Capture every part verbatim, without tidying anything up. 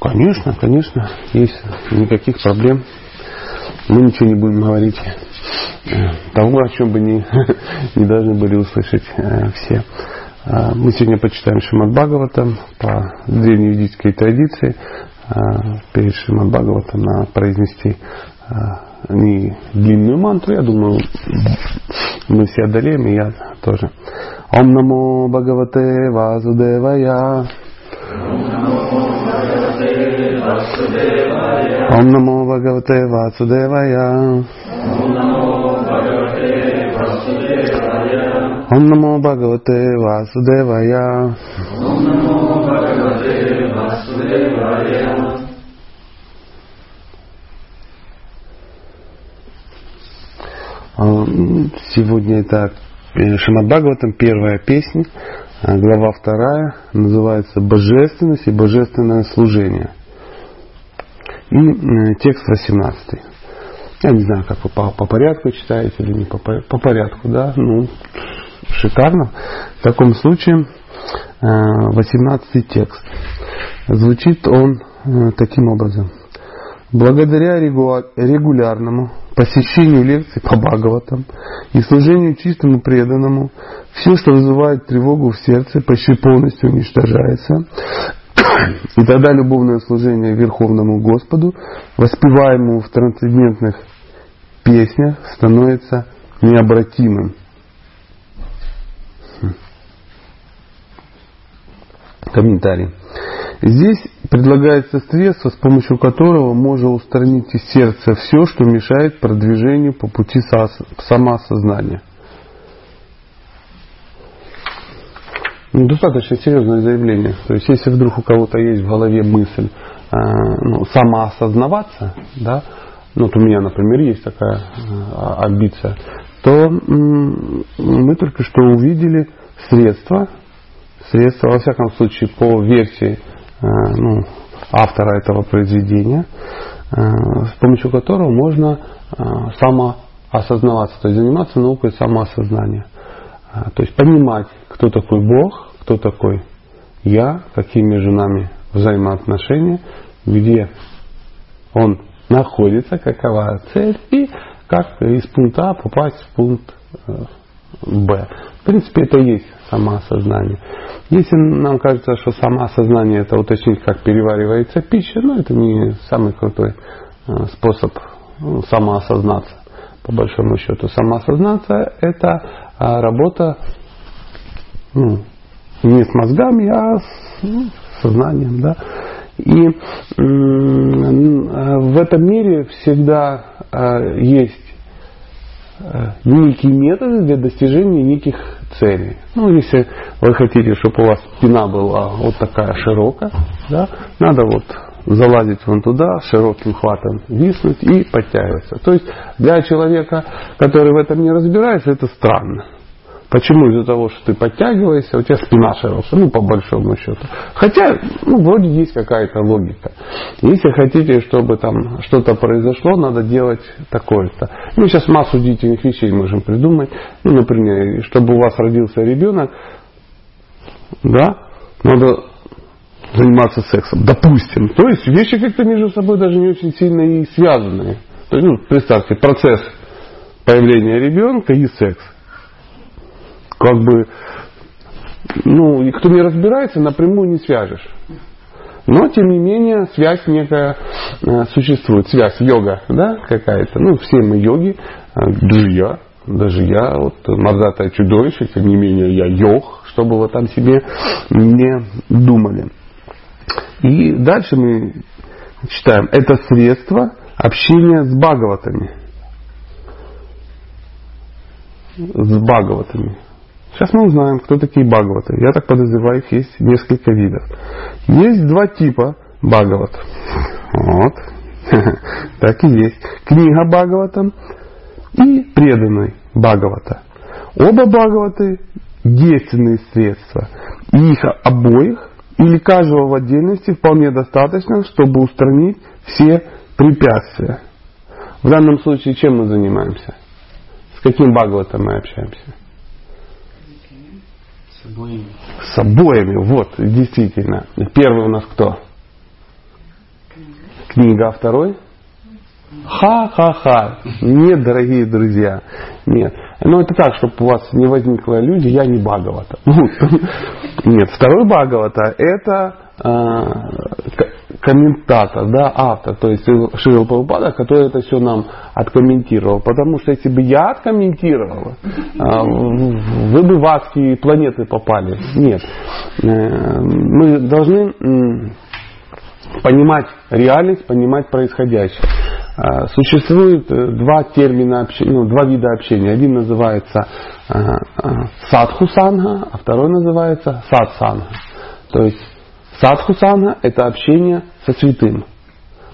Конечно, конечно, есть никаких проблем. Мы ничего не будем говорить того, о чем бы не, не должны были услышать все. Мы сегодня почитаем Шримад-Бхагаватам по древней ведической традиции. Перед Шримад-Бхагаватам надо произнести не длинную мантру, я думаю, мы все одолеем, и я тоже. Ом намо Бхагавате Васудевая. Ом намо Бхагавате Васудевая. Ом намо Бхагавате Васудевая. Ом намо Бхагавате Васудевая. Сегодня это Шримад-Бхагаватам, первая песня, глава вторая, называется «Божественность и божественное служение». И текст восемнадцатый. Я не знаю, как вы по, по порядку читаете или не по, по порядку, да? Ну, шикарно. В таком случае восемнадцатый текст. Звучит он таким образом. Благодаря регулярному посещению лекций по Бхагаватам и служению чистому преданному, все, что вызывает тревогу в сердце, почти полностью уничтожается. И тогда любовное служение Верховному Господу, воспеваемому в трансцендентных песнях, становится необратимым. Комментарий. Здесь предлагается средство, с помощью которого можно устранить из сердца все, что мешает продвижению по пути самоосознания. Ну, достаточно серьезное заявление. То есть, если вдруг у кого-то есть в голове мысль э, ну, самоосознаваться, да, ну, вот у меня, например, есть такая э, амбиция, то э, мы только что увидели средства, средства, во всяком случае, по версии ну, автора этого произведения, с помощью которого можно самоосознаваться, то есть заниматься наукой самоосознания. То есть понимать, кто такой Бог, кто такой я, какие между нами взаимоотношения, где он находится, какова цель и как из пункта А попасть в пункт Б. В принципе, это и есть самоосознание. Если нам кажется, что самоосознание — это уточнить, как переваривается пища, ну, это не самый крутой способ самоосознаться, по большому счету. Самоосознаться — это работа ну, не с мозгами, а с ну, сознанием, да. И в этом мире всегда есть некие методы для достижения неких целей. Ну, если вы хотите, чтобы у вас спина была вот такая широкая, да, надо вот залазить вон туда, широким хватом виснуть и подтягиваться. То есть для человека, который в этом не разбирается, это странно. Почему? Из-за того, что ты подтягиваешься, у тебя спина широкая, ну, по большому счету. Хотя, ну, вроде есть какая-то логика. Если хотите, чтобы там что-то произошло, надо делать такое-то. Ну, сейчас массу удивительных вещей можем придумать. Ну, например, чтобы у вас родился ребенок, да, надо заниматься сексом, допустим. То есть вещи как-то между собой даже не очень сильно и связаны. То есть, ну, представьте, процесс появления ребенка и секс. Как бы, ну, и кто не разбирается, напрямую не свяжешь. Но, тем не менее, связь некая э, существует. Связь, йога, да, какая-то. Ну, все мы йоги, даже я, даже я, вот, мордатое чудовище, тем не менее, я йог, чтобы вы там себе не думали. И дальше мы читаем. Это средство общения с бхагаватами. С бхагаватами. Сейчас мы узнаем, кто такие бхагаваты. Я так подозреваю, их есть несколько видов. Есть два типа бхагават. Вот. Так и есть. Книга бхагаватам и преданный бхагавата. Оба бхагаваты действенные средства. И их обоих или каждого в отдельности вполне достаточно, чтобы устранить все препятствия. В данном случае чем мы занимаемся? С каким бхагаватом мы общаемся? С обоими. С обоими, вот, действительно. Первый у нас кто? Книга, а второй? Ха-ха-ха. Нет, дорогие друзья. Нет. Ну, это так, чтобы у вас не возникло люди, я не Бхагавата. Нет, второй Бхагавата — это э, комментатор, да, автор, то есть Шривел Паупада, который это все нам откомментировал. Потому что если бы я откомментировал, э, вы бы в адские планеты попали. Нет. Э, мы должны... Э, понимать реальность, понимать происходящее. Существует два термина, ну, два вида общения. Один называется садху-санга, а второй называется сад-санга. То есть садху-санга — это общение со святым.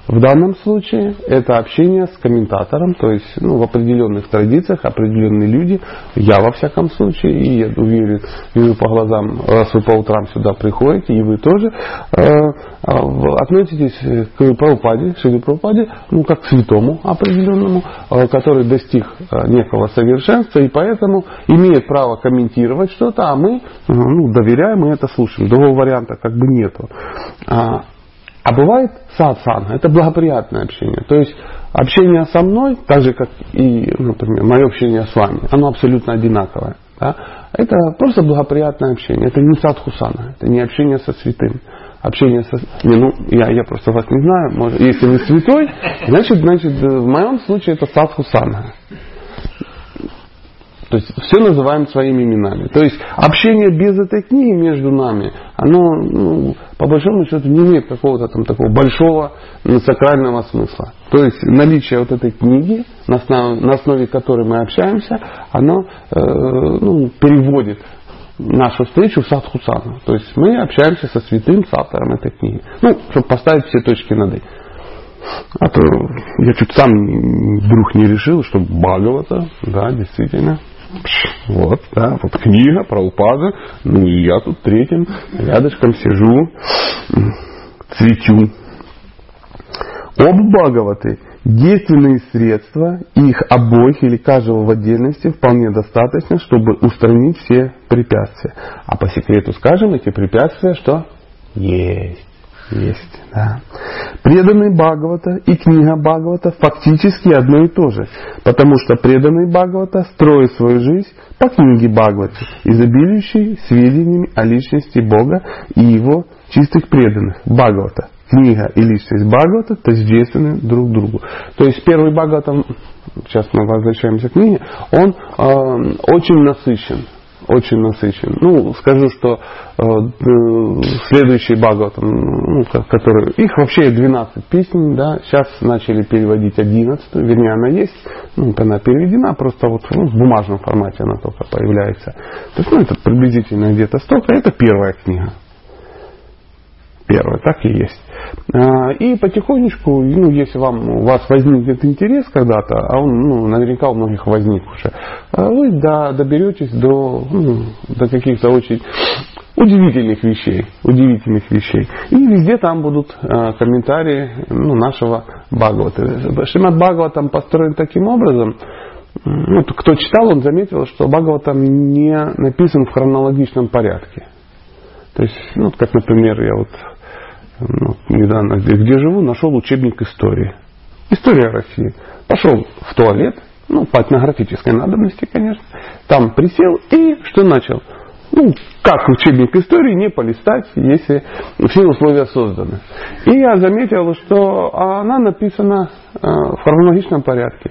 В данном случае это общение с комментатором, то есть, ну, в определенных традициях определенные люди, я во всяком случае, и я уверен, вижу по глазам, раз вы по утрам сюда приходите, и вы тоже, э, относитесь к Прабхупаде, Шриле Прабхупаде, ну, как к святому определенному, э, который достиг э, некого совершенства, и поэтому имеет право комментировать что-то, а мы, э, ну, доверяем и это слушаем. Другого варианта как бы нету. А бывает сатсанга, это благоприятное общение. То есть общение со мной, так же как и, например, мое общение с вами, оно абсолютно одинаковое. Да? Это просто благоприятное общение. Это не садху-санга, это не общение со святым. Общение со... Не, ну, я, я просто вас не знаю. Может, если вы святой, значит, значит, в моем случае это садху-санга. То есть все называем своими именами. То есть общение без этой книги между нами, оно, ну, по большому счету не имеет какого-то там такого большого сакрального смысла. То есть наличие вот этой книги, на основе, на основе которой мы общаемся, оно э, ну, переводит нашу встречу в садху-сангу. То есть мы общаемся со святым, с автором этой книги. Ну, чтобы поставить все точки над «и». А то я чуть сам вдруг не решил, что Бхагавата, да, действительно. Вот, да, вот книга Прабхупада, ну и я тут третьим рядышком сижу, цветю. Об Бхагаваты действенные средства, их обоих или каждого в отдельности вполне достаточно, чтобы устранить все препятствия. А по секрету скажем, эти препятствия что? Есть. Есть, да. Преданный Бхагавата и книга Бхагавата фактически одно и то же, потому что преданный Бхагавата строит свою жизнь по книге Бхагавата, изобилующей сведениями о личности Бога и его чистых преданных. Бхагавата, книга и личность Бхагавата тождественны друг другу. То есть первый Бхагаватам, сейчас мы возвращаемся к книге, он э, очень насыщен. Очень насыщен. Ну, скажу, что э, следующие Бхагаватам, ну, которые... Их вообще двенадцать песен, да, сейчас начали переводить одиннадцать, вернее, она есть, ну, она переведена, просто вот, ну, в бумажном формате она только появляется. То есть, ну, это приблизительно где-то столько, это первая книга. Первое, так и есть. И потихонечку, ну, если вам, у вас возникнет интерес когда-то, а он, ну, наверняка у многих возник уже, вы до, доберетесь до, ну, до каких-то очень удивительных вещей. Удивительных вещей. И везде там будут комментарии, ну, нашего Бхагавата. Шримад-Бхагаватам там построен таким образом. Ну, кто читал, он заметил, что Бхагаватам не написан в хронологичном порядке. То есть, ну, как, например, я вот, ну, недавно, где живу, нашел учебник истории. История России. Пошел в туалет, ну, по этнографической надобности, конечно. Там присел и что начал? Ну, как учебник истории не полистать, если все условия созданы. И я заметил, что она написана в хронологичном порядке.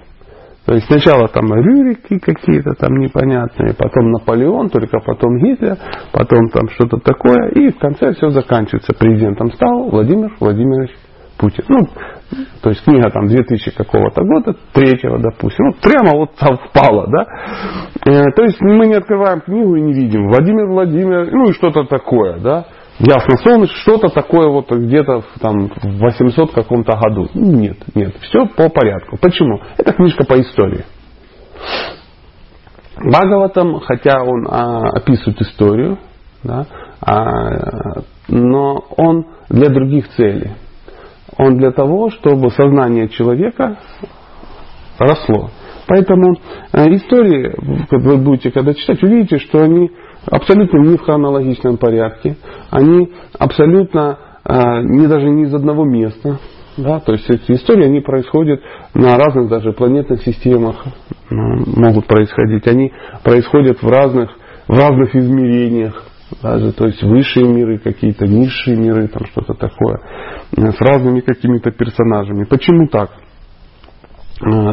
То есть сначала там Рюрики какие-то там непонятные, потом Наполеон, только потом Гитлер, потом там что-то такое, и в конце все заканчивается. Президентом стал Владимир Владимирович Путин. Ну, то есть книга там двухтысячного какого-то года, третьего, допустим. Ну, прямо вот там впала, да. Э, то есть мы не открываем книгу и не видим Владимир Владимирович, ну и что-то такое, да. Ясно, солнышко, что-то такое вот где-то там, в восьмисотом каком-то году. Нет, нет, все по порядку. Почему? Это книжка по истории. Бхагаватам, хотя он а, описывает историю, да, а, но он для других целей. Он для того, чтобы сознание человека росло. Поэтому истории, вы будете когда читать, увидите, что они абсолютно не в хронологичном порядке. Они абсолютно э, не даже не из одного места. Да, то есть эти истории, они происходят на разных даже планетных системах, могут происходить. Они происходят в разных, в разных измерениях. Даже, то есть высшие миры, какие-то низшие миры, там что-то такое. С разными какими-то персонажами. Почему так?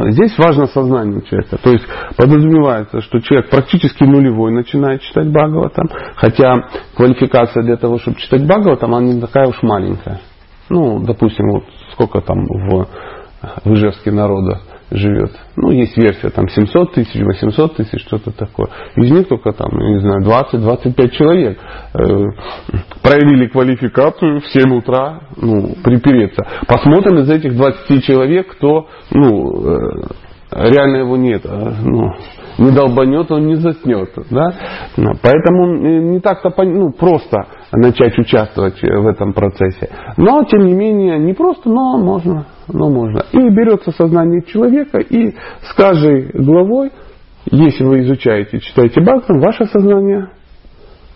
Здесь важно сознание человека. То есть подразумевается, что человек практически нулевой начинает читать Бхагаватам. Хотя квалификация для того, чтобы читать Бхагаватам, она не такая уж маленькая. Ну, допустим, вот сколько там в, в Ижевске народа живет. Ну, есть версия, там, семьсот тысяч, восемьсот тысяч, что-то такое. Из них только, там, не знаю, двадцать-двадцать пять человек э, проявили квалификацию в семь утра, ну, припереться. Посмотрим из этих двадцати человек, кто, ну, э, реально его нет, а, ну, не долбанет, он не заснет, да? Поэтому не так-то, ну, просто начать участвовать в этом процессе. Но, тем не менее, не просто, но можно. Но можно. И берется сознание человека, и с каждой главой, если вы изучаете, читаете Бхагаватам, ваше сознание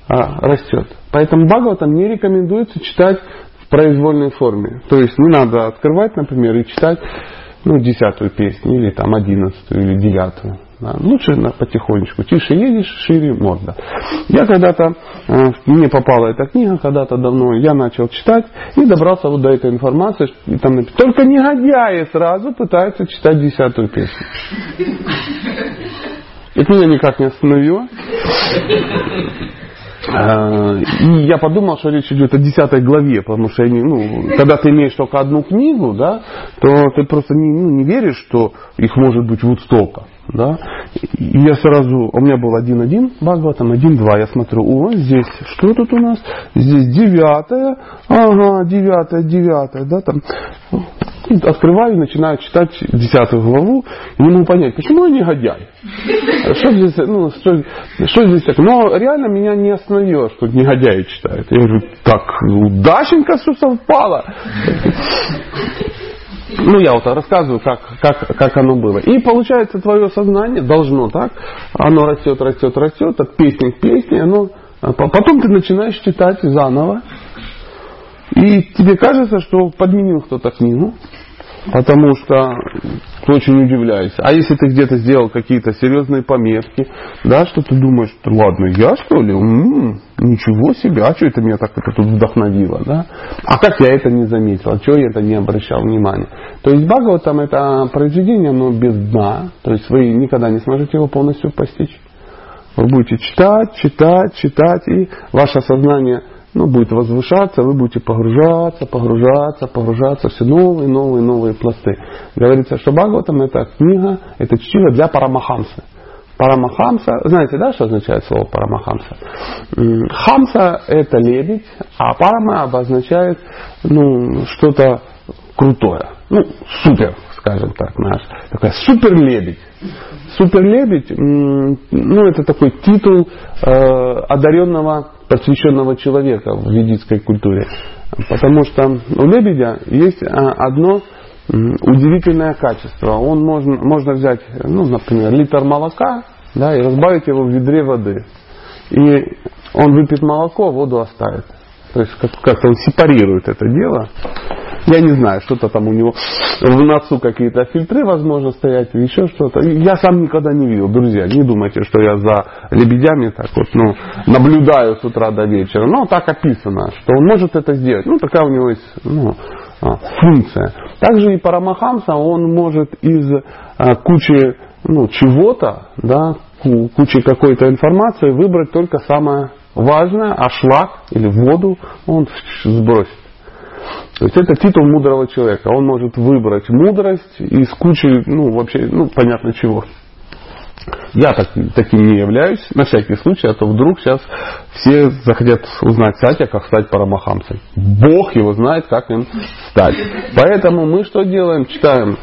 а, растет. Поэтому Бхагаватам не рекомендуется читать в произвольной форме. То есть не надо открывать, например, и читать ну, десятую песню, или там одиннадцатую, или девятую. Да. Лучше потихонечку. Тише едешь, шире морда. Я когда-то, мне попала эта книга когда-то давно, я начал читать и добрался вот до этой информации. И там написано, только негодяи сразу пытаются читать десятую песню. Это меня никак не остановило. И я подумал, что речь идет о десятой главе, потому что они, ну, когда ты имеешь только одну книгу, да, то ты просто не, ну, не веришь, что их может быть вот столько. Да. И я сразу, у меня был один-один Бхагаватам, один-два, я смотрю, о, здесь, что тут у нас? Здесь девятая, ага, девятая, девятая, да, там. Открываю, начинаю читать десятую главу, и не могу понять, почему я негодяй? Что здесь, ну, что, что здесь такое? Но реально меня не остановило, что негодяи читают. Я говорю, так, удаченько все совпало. Ну, я вот рассказываю, как, как, как оно было. И получается, твое сознание должно так, оно растет, растет, растет, от песни к песне, оно... потом ты начинаешь читать заново. И тебе кажется, что подменил кто-то книгу, потому что ты очень удивляешься. А если ты где-то сделал какие-то серьезные пометки, да, что ты думаешь, ладно, я что ли? М-м, ничего себе, а что это меня так это тут вдохновило? Да? А как я это не заметил, а чего я это не обращал внимания? То есть Бхагаватам это произведение, оно без дна, то есть вы никогда не сможете его полностью постичь. Вы будете читать, читать, читать, и ваше сознание... Ну, будет возвышаться, вы будете погружаться, погружаться, погружаться, все новые, новые, новые пласты. Говорится, что Бхагаватам это книга, это чтиво для Парамахамса. Парамахамса, знаете, да, что означает слово Парамахамса? Хамса это лебедь, а Парама обозначает, ну, что-то крутое. Ну, супер, скажем так, наш. Такая суперлебедь. Суперлебедь, ну, это такой титул э, одаренного, просвещенного человека в ведической культуре. Потому что у лебедя есть одно удивительное качество. Он можно, можно взять, ну, например, литр молока, да, и разбавить его в ведре воды. И он выпьет молоко, воду оставит. То есть как-то он сепарирует это дело. Я не знаю, что-то там у него в носу какие-то фильтры, возможно, стоять, или еще что-то. Я сам никогда не видел, друзья. Не думайте, что я за лебедями так вот, ну, наблюдаю с утра до вечера. Но так описано, что он может это сделать. Ну, такая у него есть, ну, функция. Также и Парамахамса, он может из а, кучи, ну, чего-то, да, кучи какой-то информации выбрать только самое важное, а шлак или воду он сбросит. То есть это титул мудрого человека. Он может выбрать мудрость из кучи, ну, вообще, ну, понятно чего. Я так, таким не являюсь, на всякий случай, а то вдруг сейчас все захотят узнать Сатья, как стать Парамахамсой. Бог его знает, как им стать. Поэтому мы что делаем? Читаем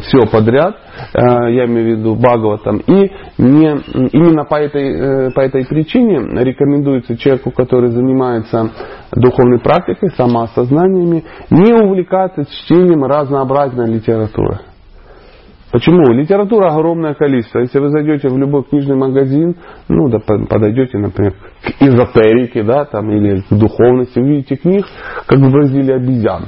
все подряд, я имею в виду Бхагаватам, и не, именно по этой, по этой причине рекомендуется человеку, который занимается духовной практикой, самоосознаниями, не увлекаться чтением разнообразной литературы. Почему? Литература огромное количество. Если вы зайдете в любой книжный магазин, ну, да, подойдете, например, к эзотерике, да, там, или к духовности, увидите книг, как в Бразилии обезьян.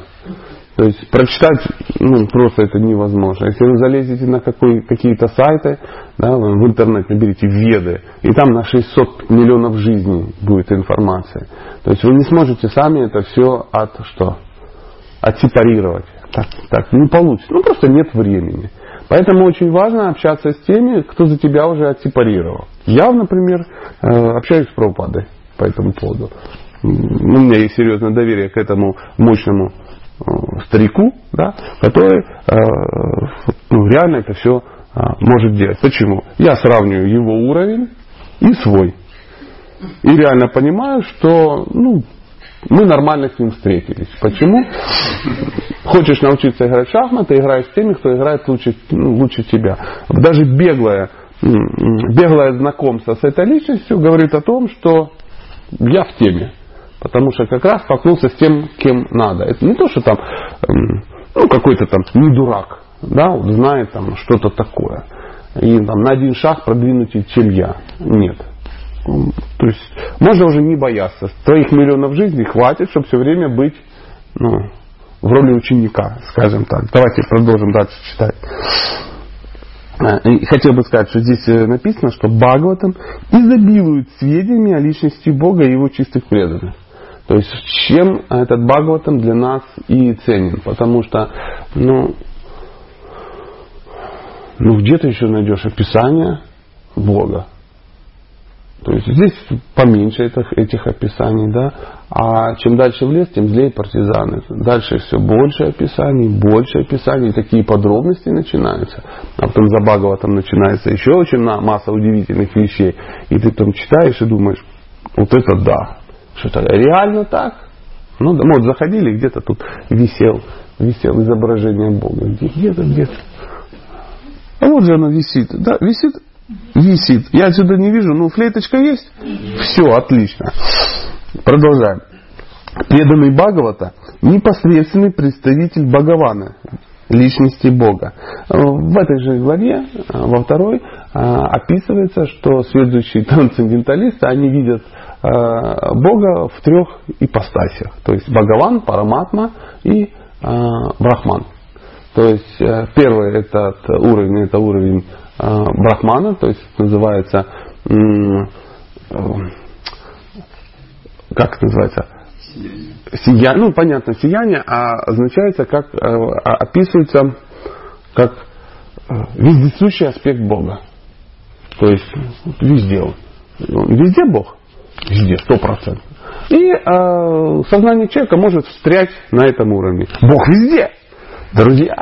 То есть прочитать ну, просто это невозможно. Если вы залезете на какой, какие-то сайты, да, в интернет наберите «Веды», и там на шестьсот миллионов жизней будет информация. То есть вы не сможете сами это все от что? Отсепарировать. Так, так не получится. Ну просто нет времени. Поэтому очень важно общаться с теми, кто за тебя уже отсепарировал. Я, например, общаюсь с Прабхупадой по этому поводу. У меня есть серьезное доверие к этому мощному старику, да, который э, ну, реально это все э, может делать. Почему? Я сравниваю его уровень и свой. И реально понимаю, что ну, мы нормально с ним встретились. Почему? Хочешь научиться играть в шахматы, играй с теми, кто играет лучше, ну, лучше тебя. Даже беглое, беглое знакомство с этой личностью говорит о том, что я в теме. Потому что как раз столкнулся с тем, кем надо. Это не то, что там ну, какой-то там не дурак, да, вот знает там что-то такое. И там на один шаг продвинутый, чем я. Нет. То есть можно уже не бояться. Твоих миллионов жизней хватит, чтобы все время быть ну, в роли ученика, скажем так. Давайте продолжим дальше читать. И хотел бы сказать, что здесь написано, что Бхагаватам изобилует сведениями о личности Бога и его чистых преданных. То есть чем этот Бхагаватам для нас и ценен. Потому что, ну, ну где ты еще найдешь описание Бога? То есть здесь поменьше этих, этих описаний, да. А чем дальше в лес, тем злее партизаны. Дальше все больше описаний, больше описаний. Такие подробности начинаются. А потом за Бхагаватом начинается еще очень масса удивительных вещей. И ты там читаешь и думаешь, вот это да. Что-то реально так? Ну, да, вот заходили, где-то тут висел, висел изображение Бога. Где-то, где-то. А вот же оно висит. Да, висит. Висит. Я отсюда не вижу. Ну, флейточка есть? Все, отлично. Продолжаем. Преданный Бхагавата – непосредственный представитель Бхагавана, личности Бога. В этой же главе, во второй, описывается, что следующие трансценденталисты, они видят Бога в трех ипостасях. То есть Бхагаван, Параматма и Брахман. То есть первый этот уровень, это уровень Брахмана, то есть называется, как это называется? Сияние. Сия, ну, понятно, сияние, а означается, как описывается, как вездесущий аспект Бога. То есть везде он. Везде Бог? Везде, сто процентов. И э, сознание человека может встрять на этом уровне. Бог везде. Друзья,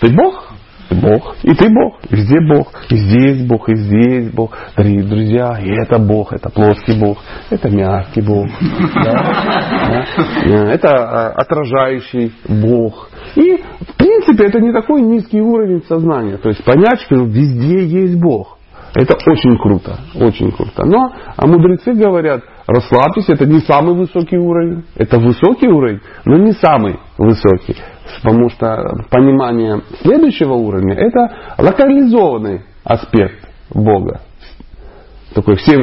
ты Бог? Ты Бог, и ты Бог, везде Бог, и здесь Бог, и здесь Бог, дорогие друзья, и это Бог, это плоский Бог, это мягкий Бог, да? Да? Это отражающий Бог. И в принципе это не такой низкий уровень сознания, то есть понять, что везде есть Бог. Это очень круто, очень круто. Но а мудрецы говорят, расслабьтесь, это не самый высокий уровень, это высокий уровень, но не самый высокий. Потому что понимание следующего уровня это локализованный аспект Бога. Такой все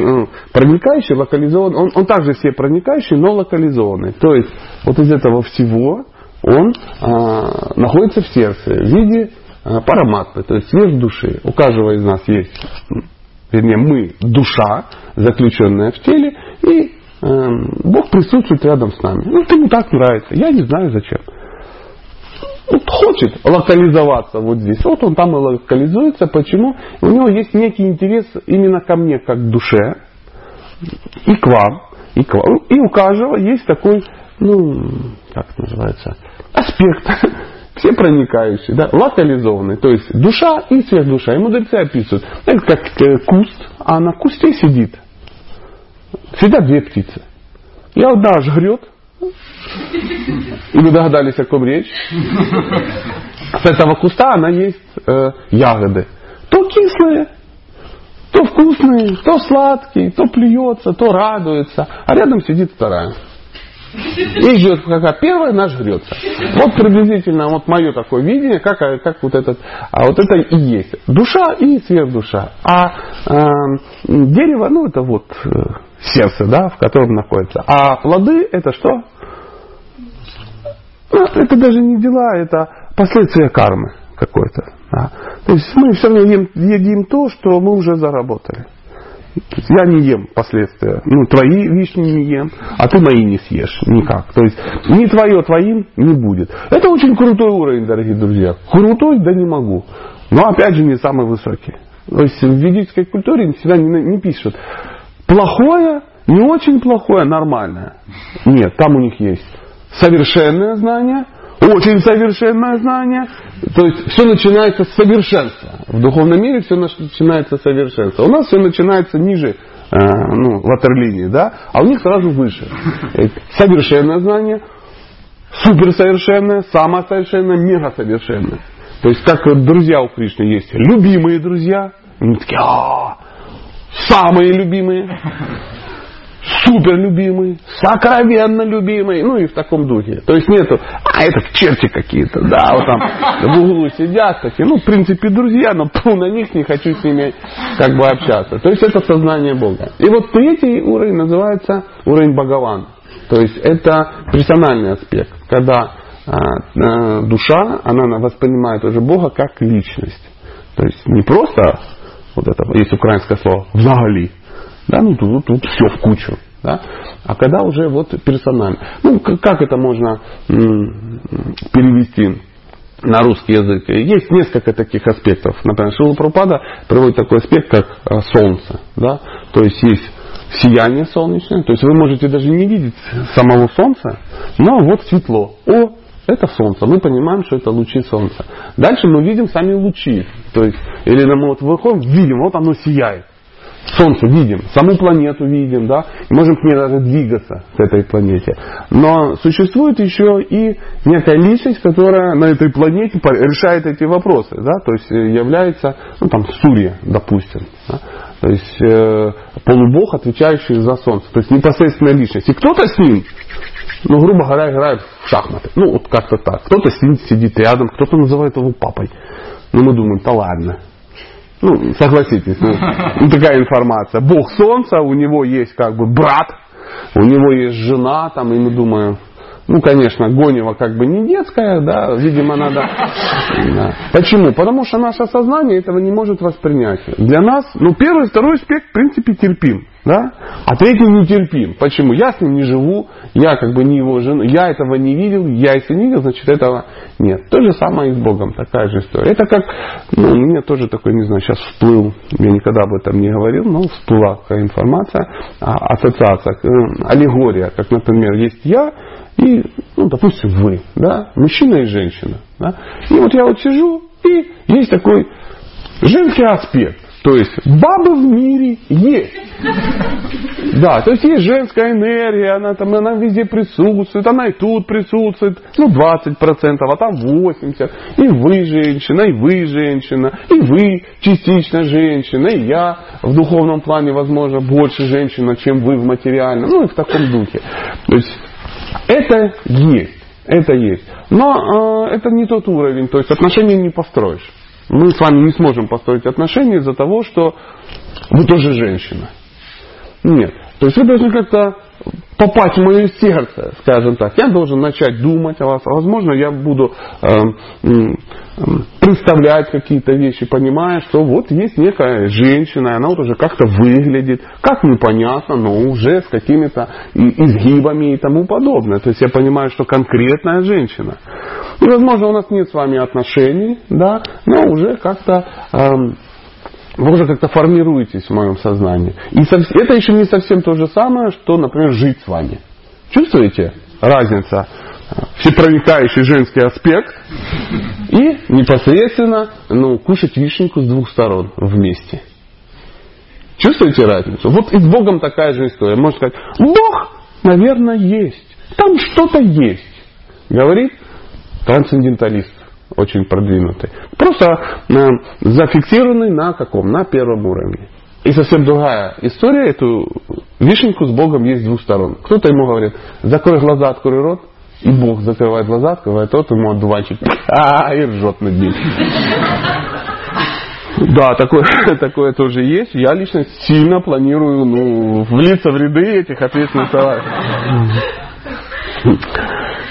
проникающий, локализованный, он, он также все проникающий, но локализованный. То есть вот из этого всего он а, находится в сердце в виде а, параматмы, то есть свет души. У каждого из нас есть, вернее, мы душа, заключенная в теле, и а, Бог присутствует рядом с нами. Ну, ему так нравится, я не знаю зачем. Вот хочет локализоваться вот здесь. Вот он там и локализуется. Почему? У него есть некий интерес именно ко мне, как к душе. И к вам. И, к вам. И у каждого есть такой, ну, как это называется, аспект. Все проникающие, да, локализованный. То есть душа и сверхдуша. И мудрецы описывают. Это как куст, а на кусте сидит. Сидят две птицы. И одна жрет. И вы догадались, о ком речь? С этого куста она ест э, ягоды. То кислые, то вкусные, то сладкие, то плюется, то радуется. А рядом сидит вторая. И ждет, какая первая, она жрется. Вот приблизительно вот мое такое видение, как, как вот этот, а вот это и есть. Душа и сверхдуша. А э, дерево, ну это вот э, сердце, да, в котором находится. А плоды это что? Просто это даже не дела, это последствия кармы какой-то. Да. То есть мы все равно едим, едим то, что мы уже заработали. Я не ем последствия. Ну, твои вишни не ем, а ты мои не съешь никак. То есть ни твое твоим не будет. Это очень крутой уровень, дорогие друзья. Крутой, да не могу. Но опять же не самый высокий. То есть в ведической культуре всегда не, не пишут плохое, не очень плохое, нормальное. Нет, там у них есть совершенное знание, очень совершенное знание. То есть все начинается с совершенства. В духовном мире все начинается с совершенства. У нас все начинается ниже э, ну, ватерлинии, да, а у них сразу выше. Совершенное знание, суперсовершенное, самосовершенное, мегасовершенное. То есть как друзья у Кришны есть любимые друзья, они такие, а самые любимые, суперлюбимый, сокровенно любимый, ну и в таком духе. То есть нету, а это черти какие-то, да, вот там в углу сидят такие, ну в принципе друзья, но пол на них не хочу с ними как бы общаться. То есть это сознание Бога. И вот третий уровень называется уровень Бхагаван. То есть это персональный аспект, когда а, а, душа, она воспринимает уже Бога как личность. То есть не просто, вот это есть украинское слово, «взагали». Да, ну тут, тут все в кучу, да? А когда уже вот персонально. Ну как это можно перевести на русский язык? Есть несколько таких аспектов. Например, Шриле Прабхупада приводит такой аспект, как солнце, да? То есть есть сияние солнечное, то есть вы можете даже не видеть самого солнца, но вот светло. О, это солнце. Мы понимаем, что это лучи солнца. Дальше мы видим сами лучи, то есть или мы вот выходим, видим, вот оно сияет. Солнце видим, саму планету видим, да, можем к ней даже двигаться, к этой планете. Но существует еще и некая личность, которая на этой планете решает эти вопросы, да, то есть является, ну там, Сурья, допустим, да? То есть э, полубог, отвечающий за солнце, то есть непосредственная личность. И кто-то с ним, ну, грубо говоря, играет в шахматы, ну, вот как-то так. Кто-то с ним сидит рядом, кто-то называет его папой. Ну, мы думаем, да ладно. Ну, согласитесь, ну, такая информация. Бог солнца, у него есть как бы брат, у него есть жена, там, и мы думаем, ну, конечно, гонева как бы не детская, да, видимо, надо... Да. Почему? Потому что наше сознание этого не может воспринять. Для нас, ну, первый, второй аспект, в принципе, терпим, да, а третий не терпим. Почему? Я с ним не живу, я как бы не его жена, я этого не видел, я если не видел, значит, этого нет. То же самое и с Богом, такая же история. Это как, ну, у меня тоже такой, не знаю, сейчас всплыл, я никогда об этом не говорил, но всплыла такая информация, ассоциация, аллегория, как, например, есть я, и, ну, допустим, вы, да, мужчина и женщина, да, и вот я вот сижу, и есть такой женский аспект, то есть бабы в мире есть, да, то есть есть женская энергия, она там, она везде присутствует, она и тут присутствует, ну, двадцать процентов, а там восемьдесят процентов, и вы женщина, и вы женщина, и вы частично женщина, и я в духовном плане, возможно, больше женщина, чем вы в материальном, ну, и в таком духе, то есть это есть, это есть. Но э, это не тот уровень, то есть отношения не построишь. Мы с вами не сможем построить отношения из-за того, что вы тоже женщина. Нет. То есть вы должны как-то попасть в мое сердце, скажем так. Я должен начать думать о вас. Возможно, я буду э, э, представлять какие-то вещи, понимая, что вот есть некая женщина, и она вот уже как-то выглядит, как непонятно, но уже с какими-то изгибами и тому подобное. То есть я понимаю, что конкретная женщина. И, возможно, у нас нет с вами отношений, да, но уже как-то... Э, Вы уже как-то формируетесь в моем сознании. И это еще не совсем то же самое, что, например, жить с вами. Чувствуете разницу? Всепроникающий женский аспект и непосредственно, ну, кушать вишенку с двух сторон вместе. Чувствуете разницу? Вот и с Богом такая же история. Можно сказать, Бог, наверное, есть. Там что-то есть. Говорит трансценденталист. Очень продвинутый. Просто э, зафиксированный на каком? На первом уровне. И совсем другая история. Эту вишеньку с Богом есть с двух сторон. Кто-то ему говорит, закрой глаза, открой рот. И Бог закрывает глаза, открывает рот, ему отдуванчик. А-а-а, и ржет над ним. Да, такое, такое тоже есть. Я лично сильно планирую, ну, влиться в ряды этих ответственных товарищей.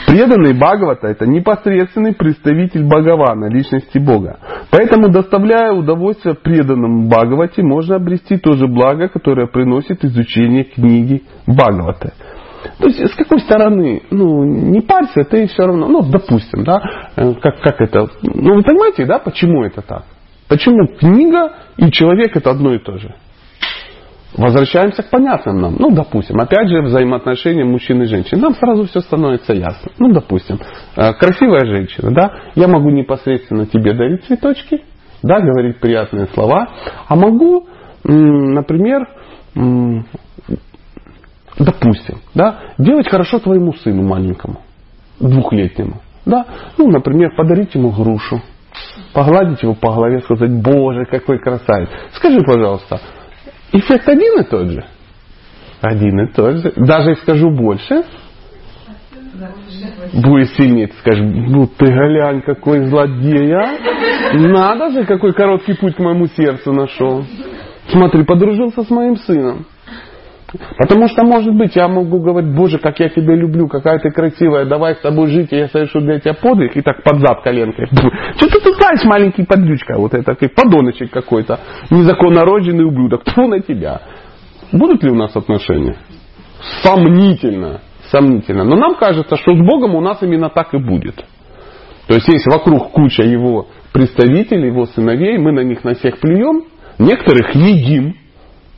Преданный Бхагавата – это непосредственный представитель Бхагавана, личности Бога. Поэтому, доставляя удовольствие преданному Бхагавате, можно обрести то же благо, которое приносит изучение книги Бхагавата. То есть, с какой стороны, ну, не парься, ты все равно, ну, допустим, да, как, как это, ну, вы понимаете, да, почему это так? Почему книга и человек – это одно и то же? Возвращаемся к понятным нам. Ну, допустим, опять же, взаимоотношения мужчин и женщин. Нам сразу все становится ясно. Ну, допустим, красивая женщина, да, я могу непосредственно тебе дарить цветочки, да, говорить приятные слова, а могу, например, допустим, да, делать хорошо твоему сыну маленькому, двухлетнему, да, ну, например, подарить ему грушу, погладить его по голове, сказать: «Боже, какой красавец!» Скажи, пожалуйста, эффект один и тот же? Один и тот же. Даже если скажу больше, будет сильнее. Ты скажешь: «Ну ты глянь, какой злодей, а? Надо же, какой короткий путь к моему сердцу нашел. Смотри, подружился с моим сыном». Потому что, может быть, я могу говорить: «Боже, как я тебя люблю, какая ты красивая, давай с тобой жить, и я совершу для тебя подвиг», и так под зад коленкой. Что ты тут знаешь, маленький подлючка, вот этот подоночек какой-то, незаконно рожденный ублюдок, тьфу на тебя. Будут ли у нас отношения? Сомнительно, сомнительно. Но нам кажется, что с Богом у нас именно так и будет. То есть есть вокруг куча его представителей, его сыновей, мы на них на всех плюем, некоторых едим.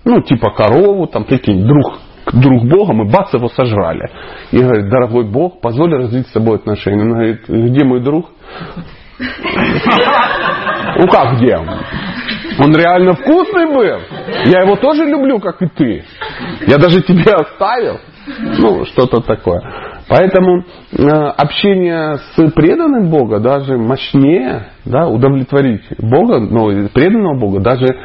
Ну, типа корову, там, прикинь, друг, друг Бога, мы бац, его сожрали. И говорит: «Дорогой Бог, позволь развить с собой отношения». Он говорит: «Где мой друг?» Ну, как где? Он реально вкусный был. Я его тоже люблю, как и ты. Я даже тебе оставил. Ну, что-то такое. Поэтому э, общение с преданным Бога даже мощнее, да, удовлетворить Бога, ну, преданного Бога, даже э,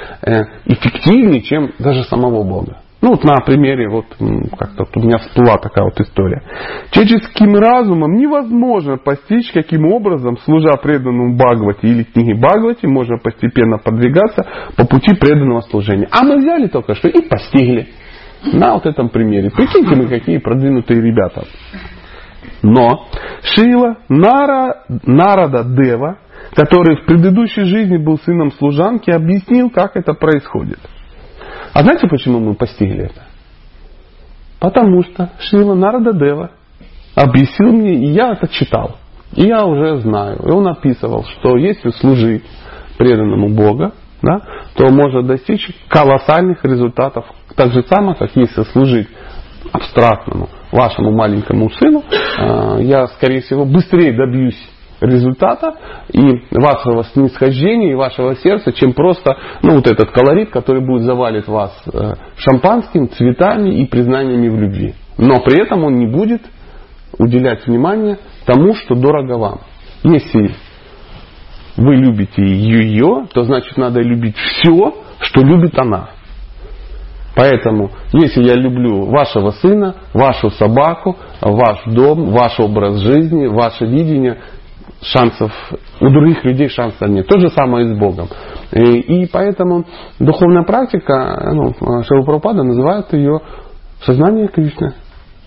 эффективнее, чем даже самого Бога. Ну, вот на примере, вот как-то тут у меня всплыла такая вот история. Человеческим разумом невозможно постичь, каким образом, служа преданному Бхагавате или книге Бхагавате, можно постепенно подвигаться по пути преданного служения. А мы взяли только что и постигли. На вот этом примере. Прикиньте, мы какие продвинутые ребята. Но Шила Нара, Нарада Дева, который в предыдущей жизни был сыном служанки, объяснил, как это происходит. А знаете, почему мы постигли это? Потому что Шила Нарада Дева объяснил мне, и я это читал. И я уже знаю. И он описывал, что если служить преданному Бога, да, то можно достичь колоссальных результатов. Так же самое, как если служить абстрактному вашему маленькому сыну, э, я, скорее всего, быстрее добьюсь результата и вашего снисхождения, и вашего сердца, чем просто, ну, вот этот колорит, который будет завалить вас э, шампанским, цветами и признаниями в любви. Но при этом он не будет уделять внимание тому, что дорого вам. Если вы любите ее, то значит надо любить все, что любит она. Поэтому, если я люблю вашего сына, вашу собаку, ваш дом, ваш образ жизни, ваше видение, шансов у других людей шансов нет. То же самое и с Богом. И, и поэтому духовная практика, ну, Шрила Прабхупада называет ее сознание Кришны.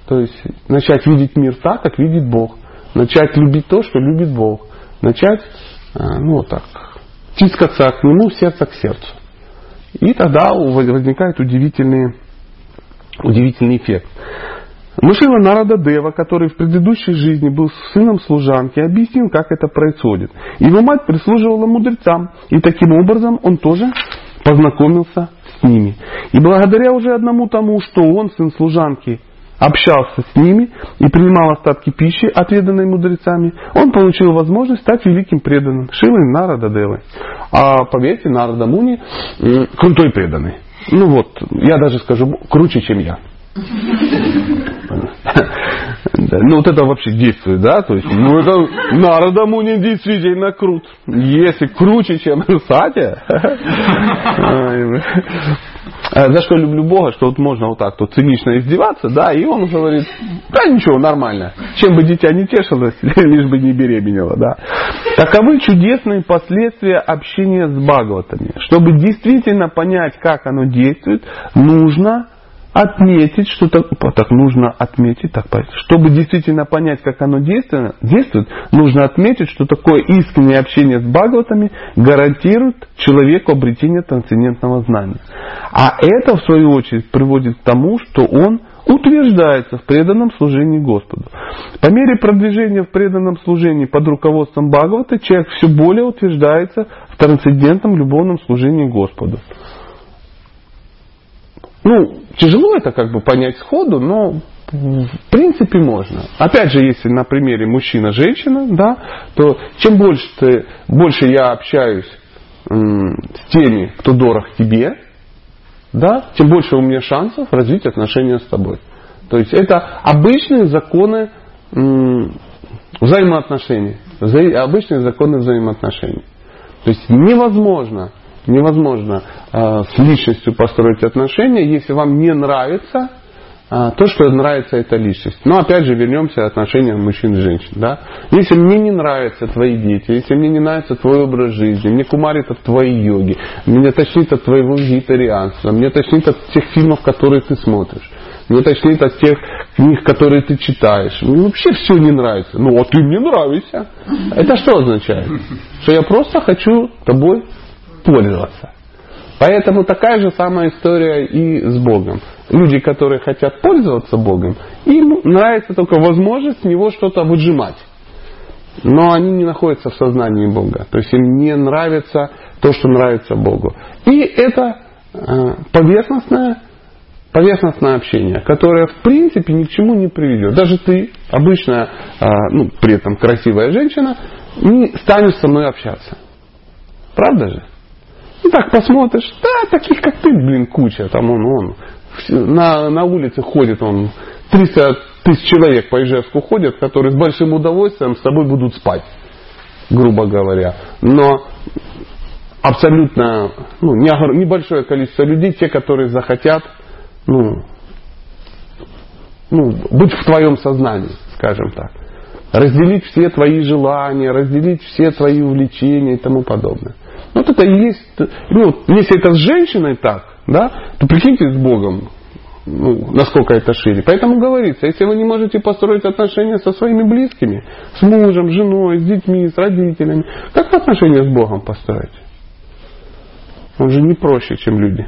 То есть начать видеть мир так, как видит Бог. Начать любить то, что любит Бог. Начать, ну, так, тискаться к нему, сердце к сердцу. И тогда возникает удивительный, удивительный эффект. Шрила Нарада Дева, который в предыдущей жизни был сыном служанки, объяснил, как это происходит. Его мать прислуживала мудрецам, и таким образом он тоже познакомился с ними. И благодаря уже одному тому, что он, сын служанки, общался с ними и принимал остатки пищи, отведанной мудрецами, он получил возможность стать великим преданным Шилой Нарада Девой. А поверьте, Нарада Муни крутой преданный. Ну вот, я даже скажу, круче, чем я. Ну вот это вообще действует, да? То есть, ну это Нарада Муни действительно крут. Если круче, чем Сатья. За что люблю Бога, что вот можно вот так тут цинично издеваться, да, и он говорит: да ничего, нормально, чем бы дитя не тешилось, лишь бы не беременела, да. Таковы чудесные последствия общения с Бхагаватами. Чтобы действительно понять, как оно действует, нужно отметить, что так, так нужно отметить, так, чтобы действительно понять, как оно действует, действует, нужно отметить, что такое искреннее общение с Бхагаватами гарантирует человеку обретение трансцендентного знания. А это, в свою очередь, приводит к тому, что он утверждается в преданном служении Господу. По мере продвижения в преданном служении под руководством Бхагавата, человек все более утверждается в трансцендентном любовном служении Господу. Ну, тяжело это как бы понять сходу, но в принципе можно. Опять же, если на примере мужчина-женщина, да, то чем больше, ты, больше я общаюсь м, с теми, кто дорог тебе, да, тем больше у меня шансов развить отношения с тобой. То есть это обычные законы м, взаимоотношений, вза- обычные законы взаимоотношений. То есть невозможно... Невозможно э, с личностью построить отношения, если вам не нравится э, то, что нравится эта личность. Но опять же вернемся к отношениям мужчин и женщин. Да? Если мне не нравятся твои дети, если мне не нравится твой образ жизни, мне кумарит от твоей йоги, меня тошнит от твоего вегетарианства, мне тошнит от тех фильмов, которые ты смотришь, мне тошнит от тех книг, которые ты читаешь, мне вообще все не нравится. Ну, а ты мне нравишься. Это что означает? Что я просто хочу тобой пользоваться. Поэтому такая же самая история и с Богом. Люди, которые хотят пользоваться Богом, им нравится только возможность с него что-то выжимать. Но они не находятся в сознании Бога. То есть им не нравится то, что нравится Богу. И это поверхностное, поверхностное общение, которое в принципе ни к чему не приведет. Даже ты, обычная, ну, при этом красивая женщина, не станешь со мной общаться. Правда же? Ну так посмотришь, да, таких как ты, блин, куча, там он, он, на, на улице ходит, он, триста тысяч человек по Ижевску ходят, которые с большим удовольствием с тобой будут спать, грубо говоря. Но абсолютно, ну, небольшое количество людей, те, которые захотят, ну, ну, быть в твоем сознании, скажем так. Разделить все твои желания, разделить все твои увлечения и тому подобное. Вот это и есть... Ну, если это с женщиной так, да, то прикиньте с Богом, ну, насколько это шире. Поэтому говорится, если вы не можете построить отношения со своими близкими, с мужем, с женой, с детьми, с родителями, как вы отношения с Богом построить? Он же не проще, чем люди.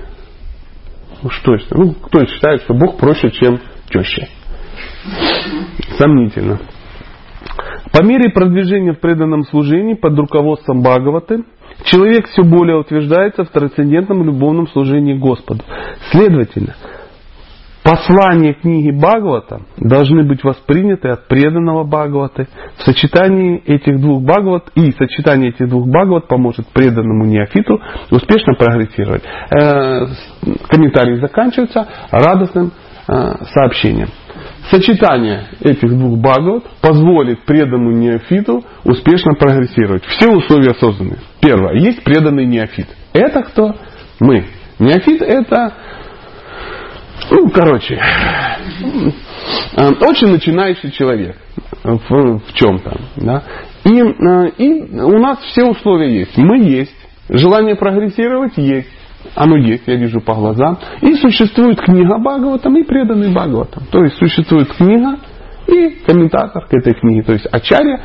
Ну что это? Ну, кто считает, что Бог проще, чем теща? Сомнительно. По мере продвижения в преданном служении под руководством Бхагаваты, человек все более утверждается в трансцендентном любовном служении Господу. Следовательно, послания книги Бхагавата должны быть восприняты от преданного Бхагаваты. В сочетании этих двух Бхагават и сочетание этих двух Бхагават поможет преданному неофиту успешно прогрессировать. Комментарий заканчивается радостным сообщением. Сочетание этих двух Бхагават позволит преданному неофиту успешно прогрессировать. Все условия созданы. Первое. Есть преданный неофит. Это кто? Мы. Неофит это... Ну, короче. Очень начинающий человек. В, в чем-то. Да? И, и у нас все условия есть. Мы есть. Желание прогрессировать есть. Оно есть, я вижу по глазам. И существует книга Бхагаватам и преданный Бхагаватам. То есть существует книга и комментатор к этой книге. То есть ачарья,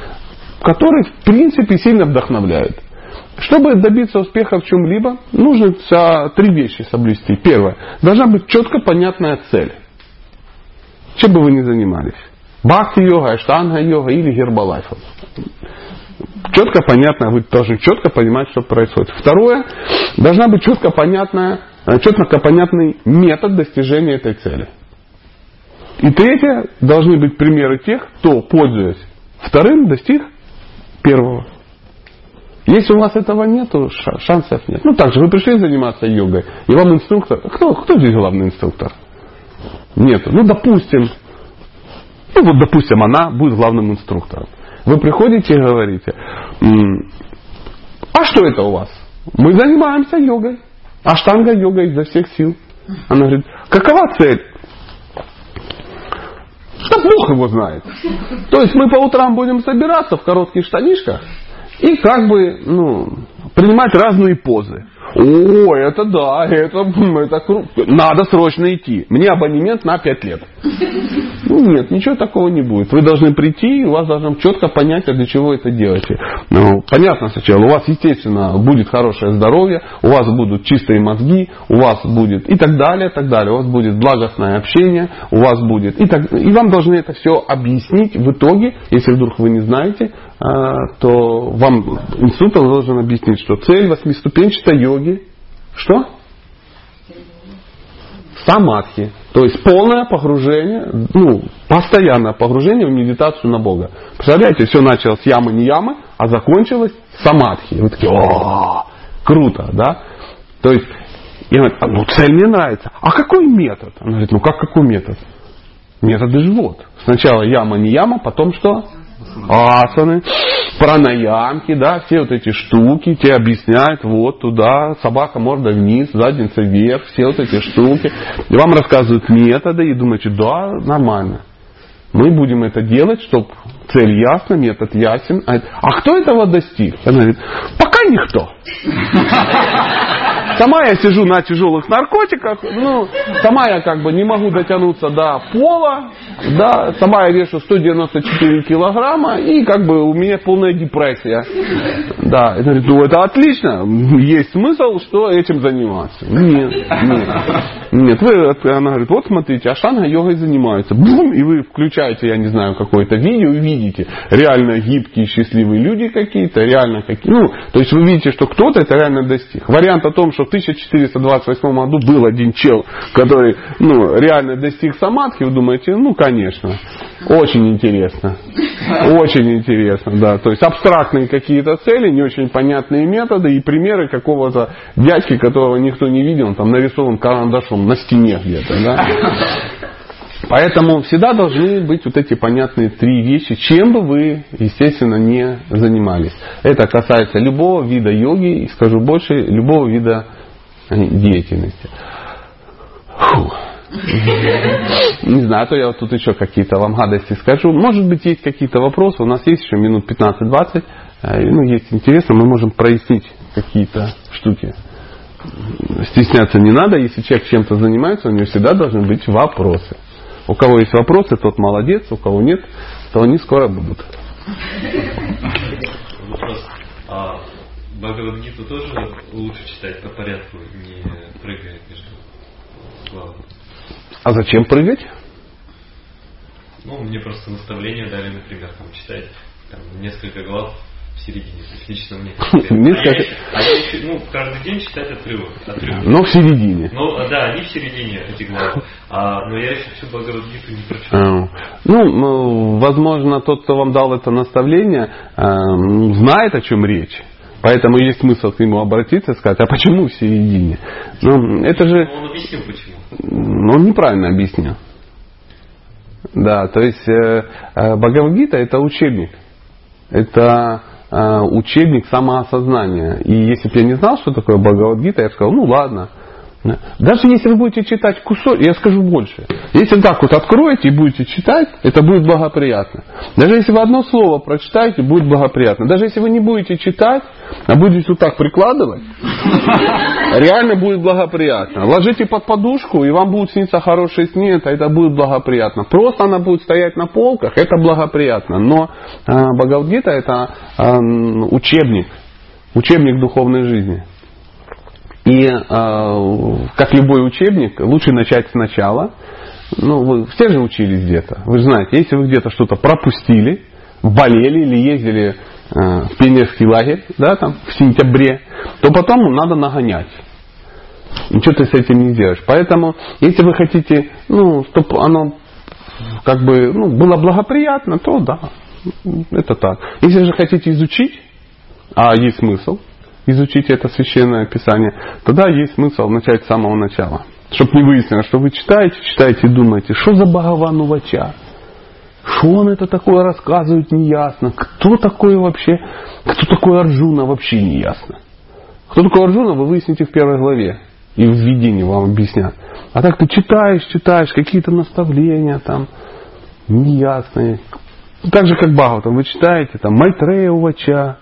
который в принципе сильно вдохновляет. Чтобы добиться успеха в чем-либо, нужно три вещи соблюсти. Первое. Должна быть четко понятная цель. Чем бы вы ни занимались. Бхакти-йога, аштанга-йога или гербалайфом. Четко понятно, вы должны четко понимать, что происходит. Второе, должна быть четко понятная, четко понятный метод достижения этой цели. И третье, должны быть примеры тех, кто, пользуясь вторым, достиг первого. Если у вас этого нет, то шансов нет. Ну так же, вы пришли заниматься йогой, и вам инструктор... Кто, кто здесь главный инструктор? Нет. Ну допустим, ну вот допустим, она будет главным инструктором. Вы приходите и говорите, а что это у вас? Мы занимаемся йогой. Аштанга-йога изо всех сил. Она говорит, какова цель? Да Бог его знает. То есть мы по утрам будем собираться в коротких штанишках и как бы, ну, принимать разные позы. О, это да, это, это круто. Надо срочно идти. Мне абонемент на пять лет. Ну нет, ничего такого не будет. Вы должны прийти, и у вас должно четко понять, для чего это делаете. Ну, понятно сначала. У вас, естественно, будет хорошее здоровье, у вас будут чистые мозги, у вас будет и так далее, и так далее. У вас будет благостное общение, у вас будет... И, так... и вам должны это все объяснить в итоге. Если вдруг вы не знаете, то вам институт должен объяснить, что цель восьмиступенчатой йоги. Что? Самадхи. То есть полное погружение, ну, постоянное погружение в медитацию на Бога. Представляете, все началось с ямы не ямы, а закончилось самадхи. Вы такие, о, круто, да? То есть, я говорю, ну цель мне нравится. А какой метод? Она говорит, ну как какой метод? Метод и живот. Сначала яма не яма, потом что? Асаны, пранаямки, да, все вот эти штуки, те объясняют, вот туда, собака морда вниз, задница вверх, все вот эти штуки. И вам рассказывают методы и думаете, да, нормально. Мы будем это делать, чтобы цель ясна, метод ясен. А кто этого достиг? Она говорит, пока никто. Сама я сижу на тяжелых наркотиках, ну, сама я как бы не могу дотянуться до пола, да, сама я вешу сто девяносто четыре килограмма, и как бы у меня полная депрессия. Да, я говорю, ну это отлично, есть смысл, что этим заниматься. Нет, нет, нет. Вы, она говорит, вот смотрите, аштанга-йогой занимаются. Бум, и вы включаете, я не знаю, какое-то видео и видите, реально гибкие, счастливые люди какие-то, реально какие-то, ну, то есть вы видите, что кто-то это реально достиг. Вариант о том, что в тысяча четыреста двадцать восьмом году был один чел, который, ну, реально достиг самадхи, вы думаете, ну, конечно, очень интересно, очень интересно, да, то есть абстрактные какие-то цели, не очень понятные методы и примеры какого-то дядьки, которого никто не видел, он там нарисован карандашом на стене где-то, да. Поэтому всегда должны быть вот эти понятные три вещи, чем бы вы, естественно, не занимались. Это касается любого вида йоги и, скажу больше, любого вида деятельности. Фух. Не знаю, а то я вот тут еще какие-то вам гадости скажу. Может быть, есть какие-то вопросы. У нас есть еще минут пятнадцать-двадцать. Ну, есть интересно, мы можем прояснить какие-то штуки. Стесняться не надо. Если человек чем-то занимается, у него всегда должны быть вопросы. У кого есть вопросы, тот молодец, у кого нет, то они скоро будут. Вопрос. А Бхагавад-гиту тоже лучше читать по порядку, не прыгая между главами? А зачем прыгать? Ну, мне просто наставление дали, например, там, читать там, несколько глав в середине. Лично мне. А я, ну, каждый день читать отрывок. отрывок. Но в середине. Ну, да, они в середине, эти главы. А, но я еще всю Бхагавад-гиту не прочитал. Ну, возможно, тот, кто вам дал это наставление, знает, о чем речь. Поэтому есть смысл к нему обратиться и сказать, а почему в середине? Ну, это же... Он объяснил, почему. Он неправильно объяснил. Да, то есть Бхагавад-гита — это учебник. Это... учебник самоосознания. И если бы я не знал, что такое Бхагавад-гита, я бы сказал, ну ладно. Даже если вы будете читать кусочек, я скажу больше. Если так вот откроете и будете читать, это будет благоприятно. Даже если вы одно слово прочитаете, будет благоприятно. Даже если вы не будете читать, а будете вот так прикладывать, реально будет благоприятно. Ложите под подушку, и вам будут сниться хорошие сны, это будет благоприятно. Просто она будет стоять на полках, это благоприятно. Но Бхагавад-гита — это учебник, учебник духовной жизни. И э, как любой учебник, лучше начать сначала. Ну, вы все же учились где-то. Вы же знаете, если вы где-то что-то пропустили, болели или ездили э, в пионерский лагерь, да, там, в сентябре, то потом надо нагонять. Ничего ты с этим не делаешь. Поэтому, если вы хотите, ну, чтобы оно как бы, ну, было благоприятно, то да, это так. Если же хотите изучить, а есть смысл, изучить это священное писание, тогда есть смысл начать с самого начала. Чтобы не выяснилось, что вы читаете, читаете и думаете, что за Бхагаван-увача? Что он это такое рассказывает, неясно. Кто такой вообще? Кто такой Арджуна, вообще неясно. Кто такой Арджуна, вы выясните в первой главе. И в введении вам объяснят. А так ты читаешь, читаешь, какие-то наставления там, неясные. Так же, как Бхагаватам, вы читаете, там, Майтрея-увача.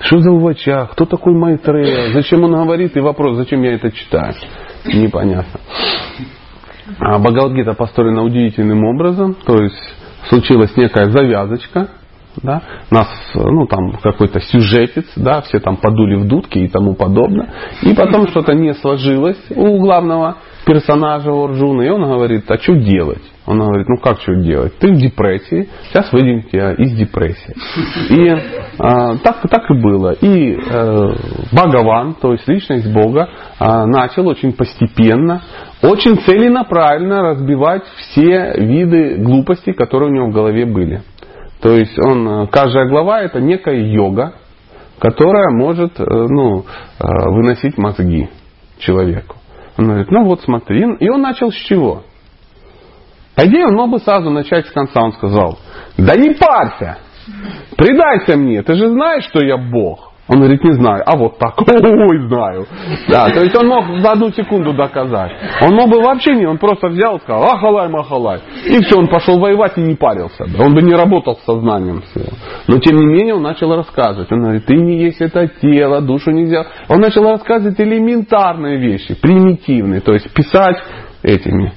Что за увача? Кто такой Майтрея? Зачем он говорит? И вопрос, зачем я это читаю? Непонятно. А Бхагавад-гита построена удивительным образом. То есть случилась некая завязочка. Да? Нас, ну там какой-то сюжетец, да, все там подули в дудки и тому подобное. И потом что-то не сложилось у главного персонажа Арджуны. И он говорит, а что делать? Он говорит, ну как что делать? Ты в депрессии, сейчас выйдем тебя из депрессии. И э, так, так и было. И э, Бхагаван, то есть личность Бога, э, начал очень постепенно, очень целенаправленно разбивать все виды глупостей, которые у него в голове были. То есть он, каждая глава это некая йога, которая может ну, выносить мозги человеку. Он говорит, ну вот смотри. И он начал с чего? По идее, он мог бы сразу начать с конца. Он сказал, да не парься, предайся мне, ты же знаешь, что я Бог. Он говорит, не знаю. А вот так, ой, знаю. Да, то есть он мог за одну секунду доказать. Он мог бы вообще не, он просто взял и сказал, ахалай, махалай. И все, он пошел воевать и не парился. Он бы не работал с сознанием всего. Но тем не менее он начал рассказывать. Он говорит, ты не есть это тело, душу нельзя. Он начал рассказывать элементарные вещи, примитивные. То есть писать этими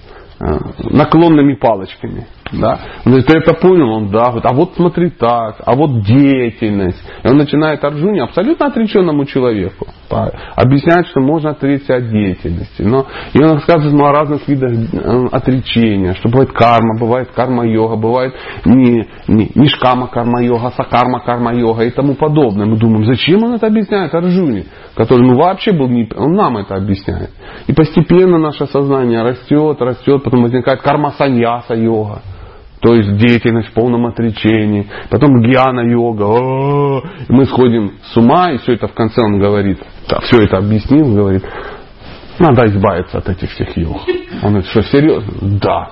наклонными палочками. Да? Он говорит, ты это понял? Он да. Говорит, а вот смотри так, а вот деятельность. И он начинает Арджуне, абсолютно отреченному человеку, объяснять, что можно отречься от деятельности. Но, и он рассказывает ну, о разных видах отречения, что бывает карма, бывает карма-йога, бывает не, не, не шкама карма-йога, а сакарма карма-йога и тому подобное. Мы думаем, зачем он это объясняет Арджуне, который ну, вообще был не... Он нам это объясняет. И постепенно наше сознание растет, растет, потом возникает карма-саньяса-йога. То есть деятельность в полном отречении. Потом гьяна-йога. О-о-о. Мы сходим с ума, и все это в конце он говорит. Все это объяснил, говорит. Надо избавиться от этих всех йог. Он говорит, что серьезно? Да.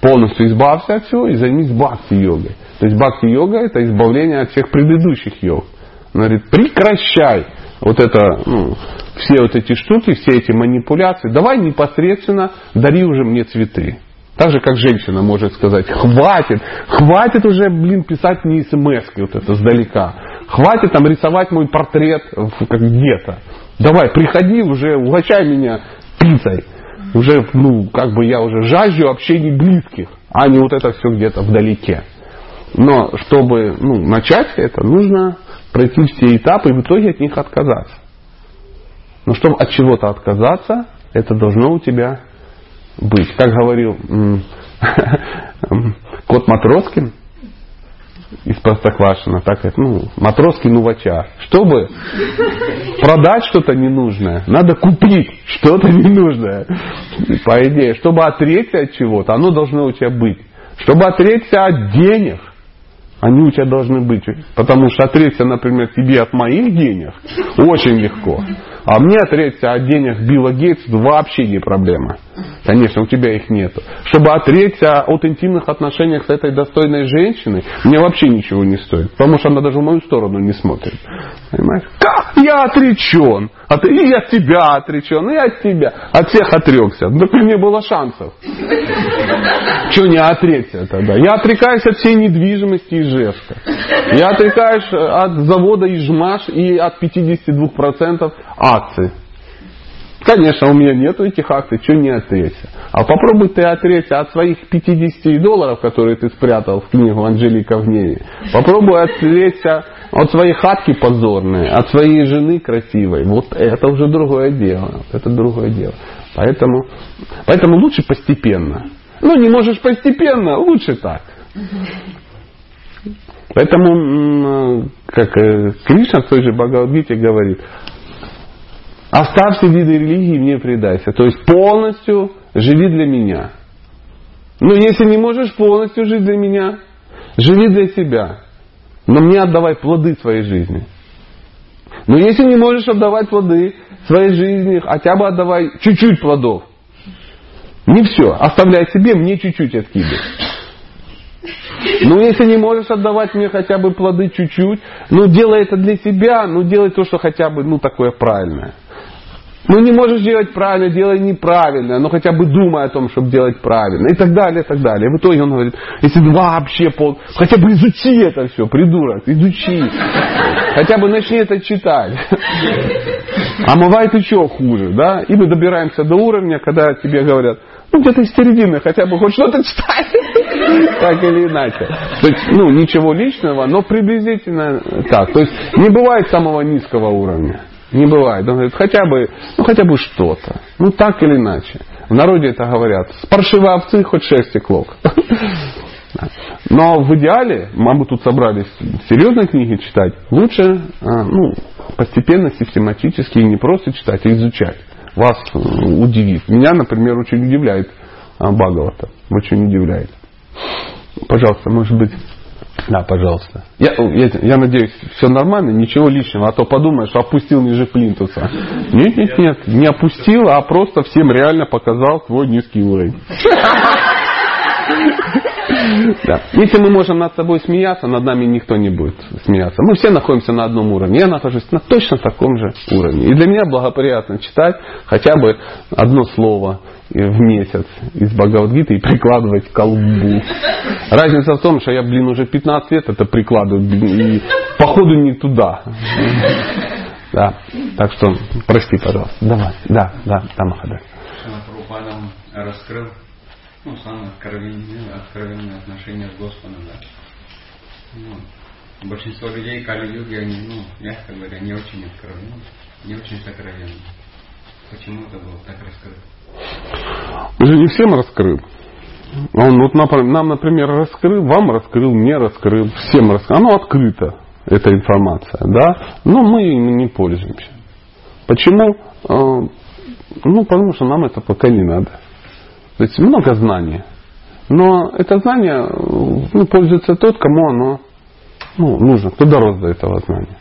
Полностью избавься от всего и займись бхакти-йогой. То есть бхакти-йога это избавление от всех предыдущих йог. Он говорит, прекращай вот это, ну, все вот эти штуки, все эти манипуляции. Давай непосредственно дари уже мне цветы. Так же, как женщина может сказать, хватит, хватит уже, блин, писать мне смс-ки вот это сдалека. Хватит там рисовать мой портрет как где-то. Давай, приходи уже, угощай меня пиццей. Уже, ну, как бы я уже жажду общения близких, а не вот это все где-то вдалеке. Но чтобы ну, начать это, нужно пройти все этапы и в итоге от них отказаться. Но чтобы от чего-то отказаться, это должно у тебя быть. Как говорил Кот Матроскин из Простоквашино, так это, ну, Матроскин увача. Чтобы продать что-то ненужное, надо купить что-то ненужное. По идее, чтобы отречься от чего-то, оно должно у тебя быть. Чтобы отречься от денег, они у тебя должны быть. Потому что отречься, например, тебе от моих денег очень легко. А мне отречься от денег Билла Гейтса вообще не проблема. Конечно, у тебя их нету. Чтобы отречься от интимных отношений с этой достойной женщиной, мне вообще ничего не стоит. Потому что она даже в мою сторону не смотрит. Понимаешь? Как я отречен? От... И от тебя отречен, и от тебя. От всех отрекся. Да при мне было шансов. Чего не отречься тогда? Я отрекаюсь от всей недвижимости Ижевска. Я отрекаюсь от завода Ижмаш и от пятьдесят два процента акций. Конечно, у меня нету этих акций, что не отречься. А попробуй ты отречься от своих пятидесяти долларов, которые ты спрятал в книгу Анжелика Гневи. Попробуй отречься от своей хатки позорной, от своей жены красивой. Вот это уже другое дело. Это другое дело. Поэтому, поэтому лучше постепенно. Ну, не можешь постепенно, лучше так. Поэтому, как Кришна в той же Бхагавад-гите говорит, оставь все виды религии и мне предайся. То есть полностью живи для меня. Но если не можешь полностью жить для меня, живи для себя. Но мне отдавай плоды своей жизни. Но если не можешь отдавать плоды своей жизни, хотя бы отдавай чуть-чуть плодов. Не все. Оставляй себе, мне чуть-чуть откидывай. Ну, если не можешь отдавать мне хотя бы плоды чуть-чуть, ну, делай это для себя, ну, делай то, что хотя бы, ну, такое правильное. Ну не можешь делать правильно, делай неправильно, но хотя бы думай о том, чтобы делать правильно, и так далее, и так далее. И в итоге он говорит, если вообще пол... хотя бы изучи это все, придурок, изучи. Хотя бы начни это читать. А бывает еще хуже, да? И мы добираемся до уровня, когда тебе говорят, ну где-то из середины хотя бы хоть что-то читай. Так или иначе. То есть, ну, ничего личного, но приблизительно так. То есть не бывает самого низкого уровня. Не бывает. Он говорит, хотя бы, ну хотя бы что-то. Ну так или иначе. В народе это говорят. С паршивой овцы хоть шерсти клок. Но в идеале, мы тут собрались серьезные книги читать, лучше ну, постепенно, систематически, и не просто читать, а изучать. Вас удивит. Меня, например, очень удивляет Бхагавата. Очень удивляет. Пожалуйста, может быть... Да, пожалуйста. Я, я, я надеюсь, все нормально, ничего личного. А то подумаешь, опустил ниже плинтуса. Нет, нет, нет. Не опустил, а просто всем реально показал свой низкий уровень. Да. Если мы можем над собой смеяться, над нами никто не будет смеяться. Мы все находимся на одном уровне. Я нахожусь на точно таком же уровне. И для меня благоприятно читать хотя бы одно слово в месяц из Бхагавад-гиты и прикладывать к колбу. Разница в том, что я, блин, уже пятнадцать лет это прикладываю. И походу не туда. Да. Так что, прости, пожалуйста. Давай. Да, да, там ходи. Прабхупада раскрыл. Ну, самое откровенное, откровенное отношение с Господом, да. Ну, большинство людей Кали-юги, они, ну, мягко говоря, не очень откровенны, не очень сокровенны. Почему это было так раскрыто? Он же не всем раскрыл. Он вот нам, например, раскрыл, вам раскрыл, мне раскрыл, всем раскрыл. Оно открыто, эта информация, да. Но мы им не пользуемся. Почему? Ну, потому что нам это пока не надо. То есть много знаний, но это знание ну, пользуется тот, кому оно ну, нужно, кто дорос до этого знания.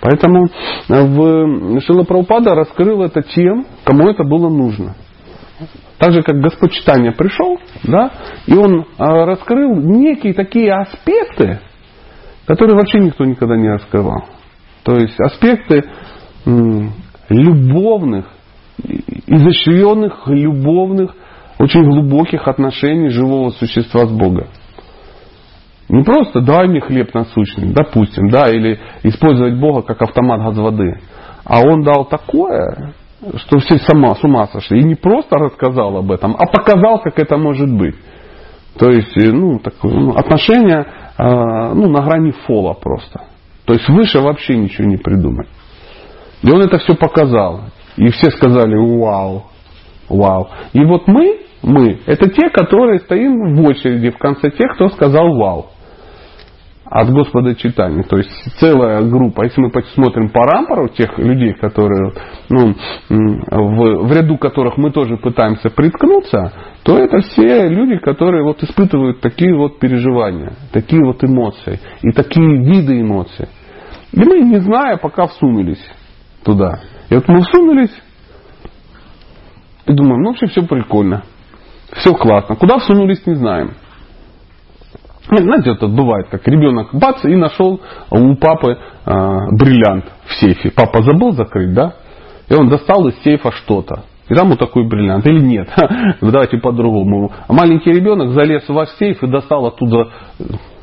Поэтому в Шриле Прабхупада раскрыл это тем, кому это было нужно. Так же, как Господь Читания пришел, да, и он раскрыл некие такие аспекты, которые вообще никто никогда не раскрывал. То есть аспекты любовных, изощренных, любовных, очень глубоких отношений живого существа с Богом. Не просто дай мне хлеб насущный, допустим, да, или использовать Бога как автомат газ воды. А он дал такое, что все сама, с ума сошли. И не просто рассказал об этом, а показал, как это может быть. То есть, ну, такое, ну, отношение э, ну, на грани фола просто. То есть выше вообще ничего не придумать. И он это все показал. И все сказали, вау, вау. И вот мы, мы, это те, которые стоим в очереди в конце тех, кто сказал вау. От Господа Читания. То есть целая группа. Если мы посмотрим по рампору тех людей, которые, ну, в, в ряду которых мы тоже пытаемся приткнуться, то это все люди, которые вот испытывают такие вот переживания, такие вот эмоции и такие виды эмоций. И мы, не зная, пока всунулись туда. И вот мы всунулись и думаем, ну вообще все прикольно. Все классно. Куда всунулись, не знаем. Знаете, это бывает, как ребенок бац и нашел у папы э, бриллиант в сейфе. Папа забыл закрыть, да? И он достал из сейфа что-то. И там вот такой бриллиант. Или нет? Давайте по-другому. Маленький ребенок залез в ваш сейф и достал оттуда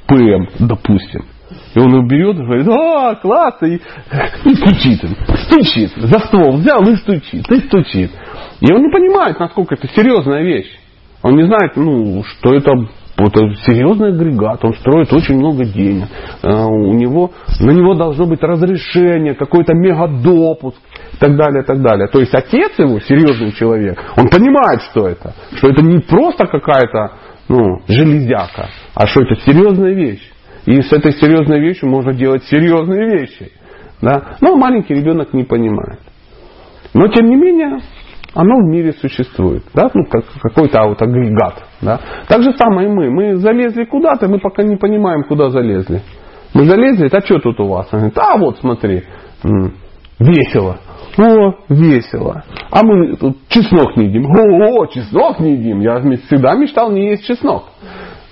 ПМ, допустим. И он его берет и говорит, о, класс, и, и стучит им, стучит, за ствол взял и стучит, и стучит. И он не понимает, насколько это серьезная вещь. Он не знает, ну, что это, это серьезный агрегат, он строит очень много денег. У него, на него должно быть разрешение, какой-то мегадопуск и так далее, и так далее. То есть отец его, серьезный человек, он понимает, что это. Что это не просто какая-то, ну, железяка, а что это серьезная вещь. И с этой серьезной вещью можно делать серьезные вещи. Да? Но маленький ребенок не понимает. Но тем не менее, оно в мире существует. Да? Ну, как, какой-то вот агрегат. Да? Так же самое и мы. Мы залезли куда-то, мы пока не понимаем, куда залезли. Мы залезли, а что тут у вас? Они говорят, а вот смотри, весело. О, весело. А мы тут чеснок не едим. О, чеснок не едим. Я всегда мечтал не есть чеснок.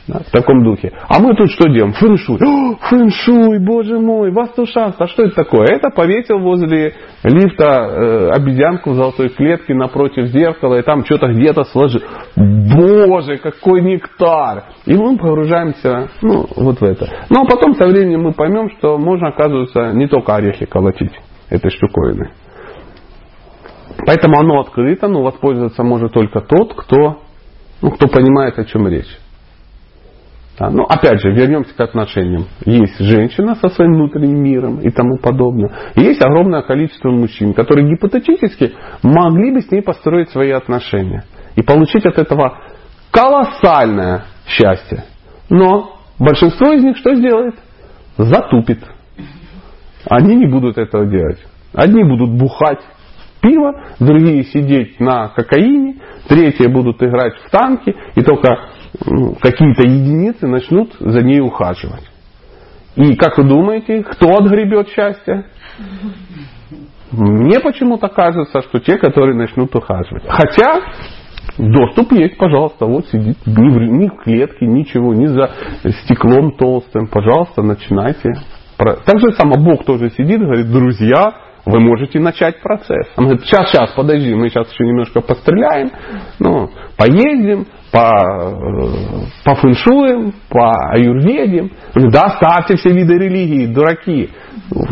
Да, в таком духе. А мы тут что делаем? Фэн-шуй. О, фэн-шуй, боже мой, васту-шаста. Что это такое? Это повесил возле лифта э, обезьянку в золотой клетке напротив зеркала, и там что-то где-то сложил. Боже, какой нектар! И мы погружаемся ну, вот в это. Ну, а потом со временем мы поймем, что можно, оказывается, не только орехи колотить этой штуковиной. Поэтому оно открыто, но воспользоваться может только тот, кто, ну, кто понимает, о чем речь. Да, ну, опять же, вернемся к отношениям. Есть женщина со своим внутренним миром и тому подобное. И есть огромное количество мужчин, которые гипотетически могли бы с ней построить свои отношения. И получить от этого колоссальное счастье. Но большинство из них что сделает? Затупит. Они не будут этого делать. Одни будут бухать пиво, другие сидеть на кокаине, третьи будут играть в танки, и только ну, какие-то единицы начнут за ней ухаживать. И как вы думаете, кто отгребет счастье? Мне почему-то кажется, что те, которые начнут ухаживать. Хотя доступ есть, пожалуйста, вот сидите, ни в, ни в клетке, ничего, ни за стеклом толстым, пожалуйста, начинайте. Так же само Бог тоже сидит, говорит, друзья, вы можете начать процесс. Он говорит, сейчас, сейчас, подожди, мы сейчас еще немножко постреляем, ну, поездим, по, пофэншуем, поаюрведим. Да, оставьте все виды религии, дураки.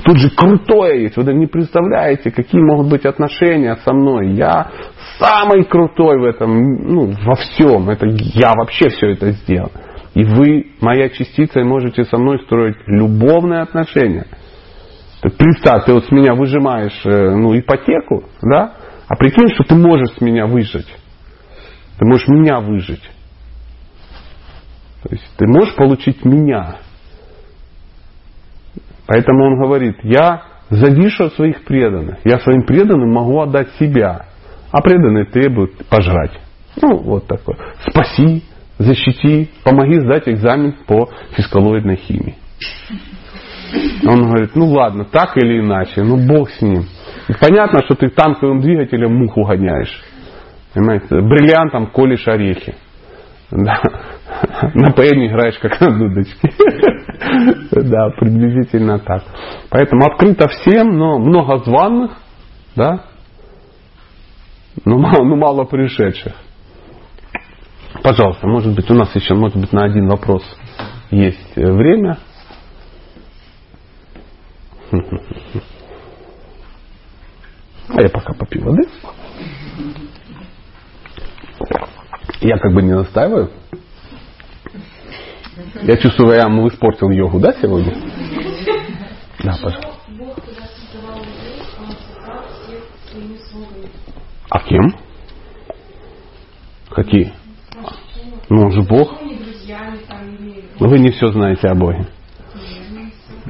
Тут же крутое есть, вы не представляете, какие могут быть отношения со мной. Я самый крутой в этом, ну, во всем. Это, я вообще все это сделал. И вы, моя частица, можете со мной строить любовные отношения. Представь, ты вот с меня выжимаешь ну, ипотеку, да? А прикинь, что ты можешь с меня выжить. Ты можешь меня выжить. То есть ты можешь получить меня. Поэтому он говорит, я завишу от своих преданных. Я своим преданным могу отдать себя. А преданные требуют пожрать. Ну, вот такое. Спаси, защити, помоги сдать экзамен по фискалоидной химии. Он говорит, ну ладно, так или иначе, ну бог с ним. И понятно, что ты танковым двигателем муху гоняешь. Понимаете? Бриллиантом колешь орехи. Да. На пианино играешь, как на дудочке. Да, приблизительно так. Поэтому открыто всем, но много званых, да, но мало, но мало пришедших. Пожалуйста, может быть, у нас еще, может быть, на один вопрос есть время. А я пока попью воды. Я как бы не настаиваю. Я чувствую, я ему испортил йогу, да, сегодня? Да, пожалуйста. А кем? Какие? Ну, он же Бог. Вы не все знаете о Боге.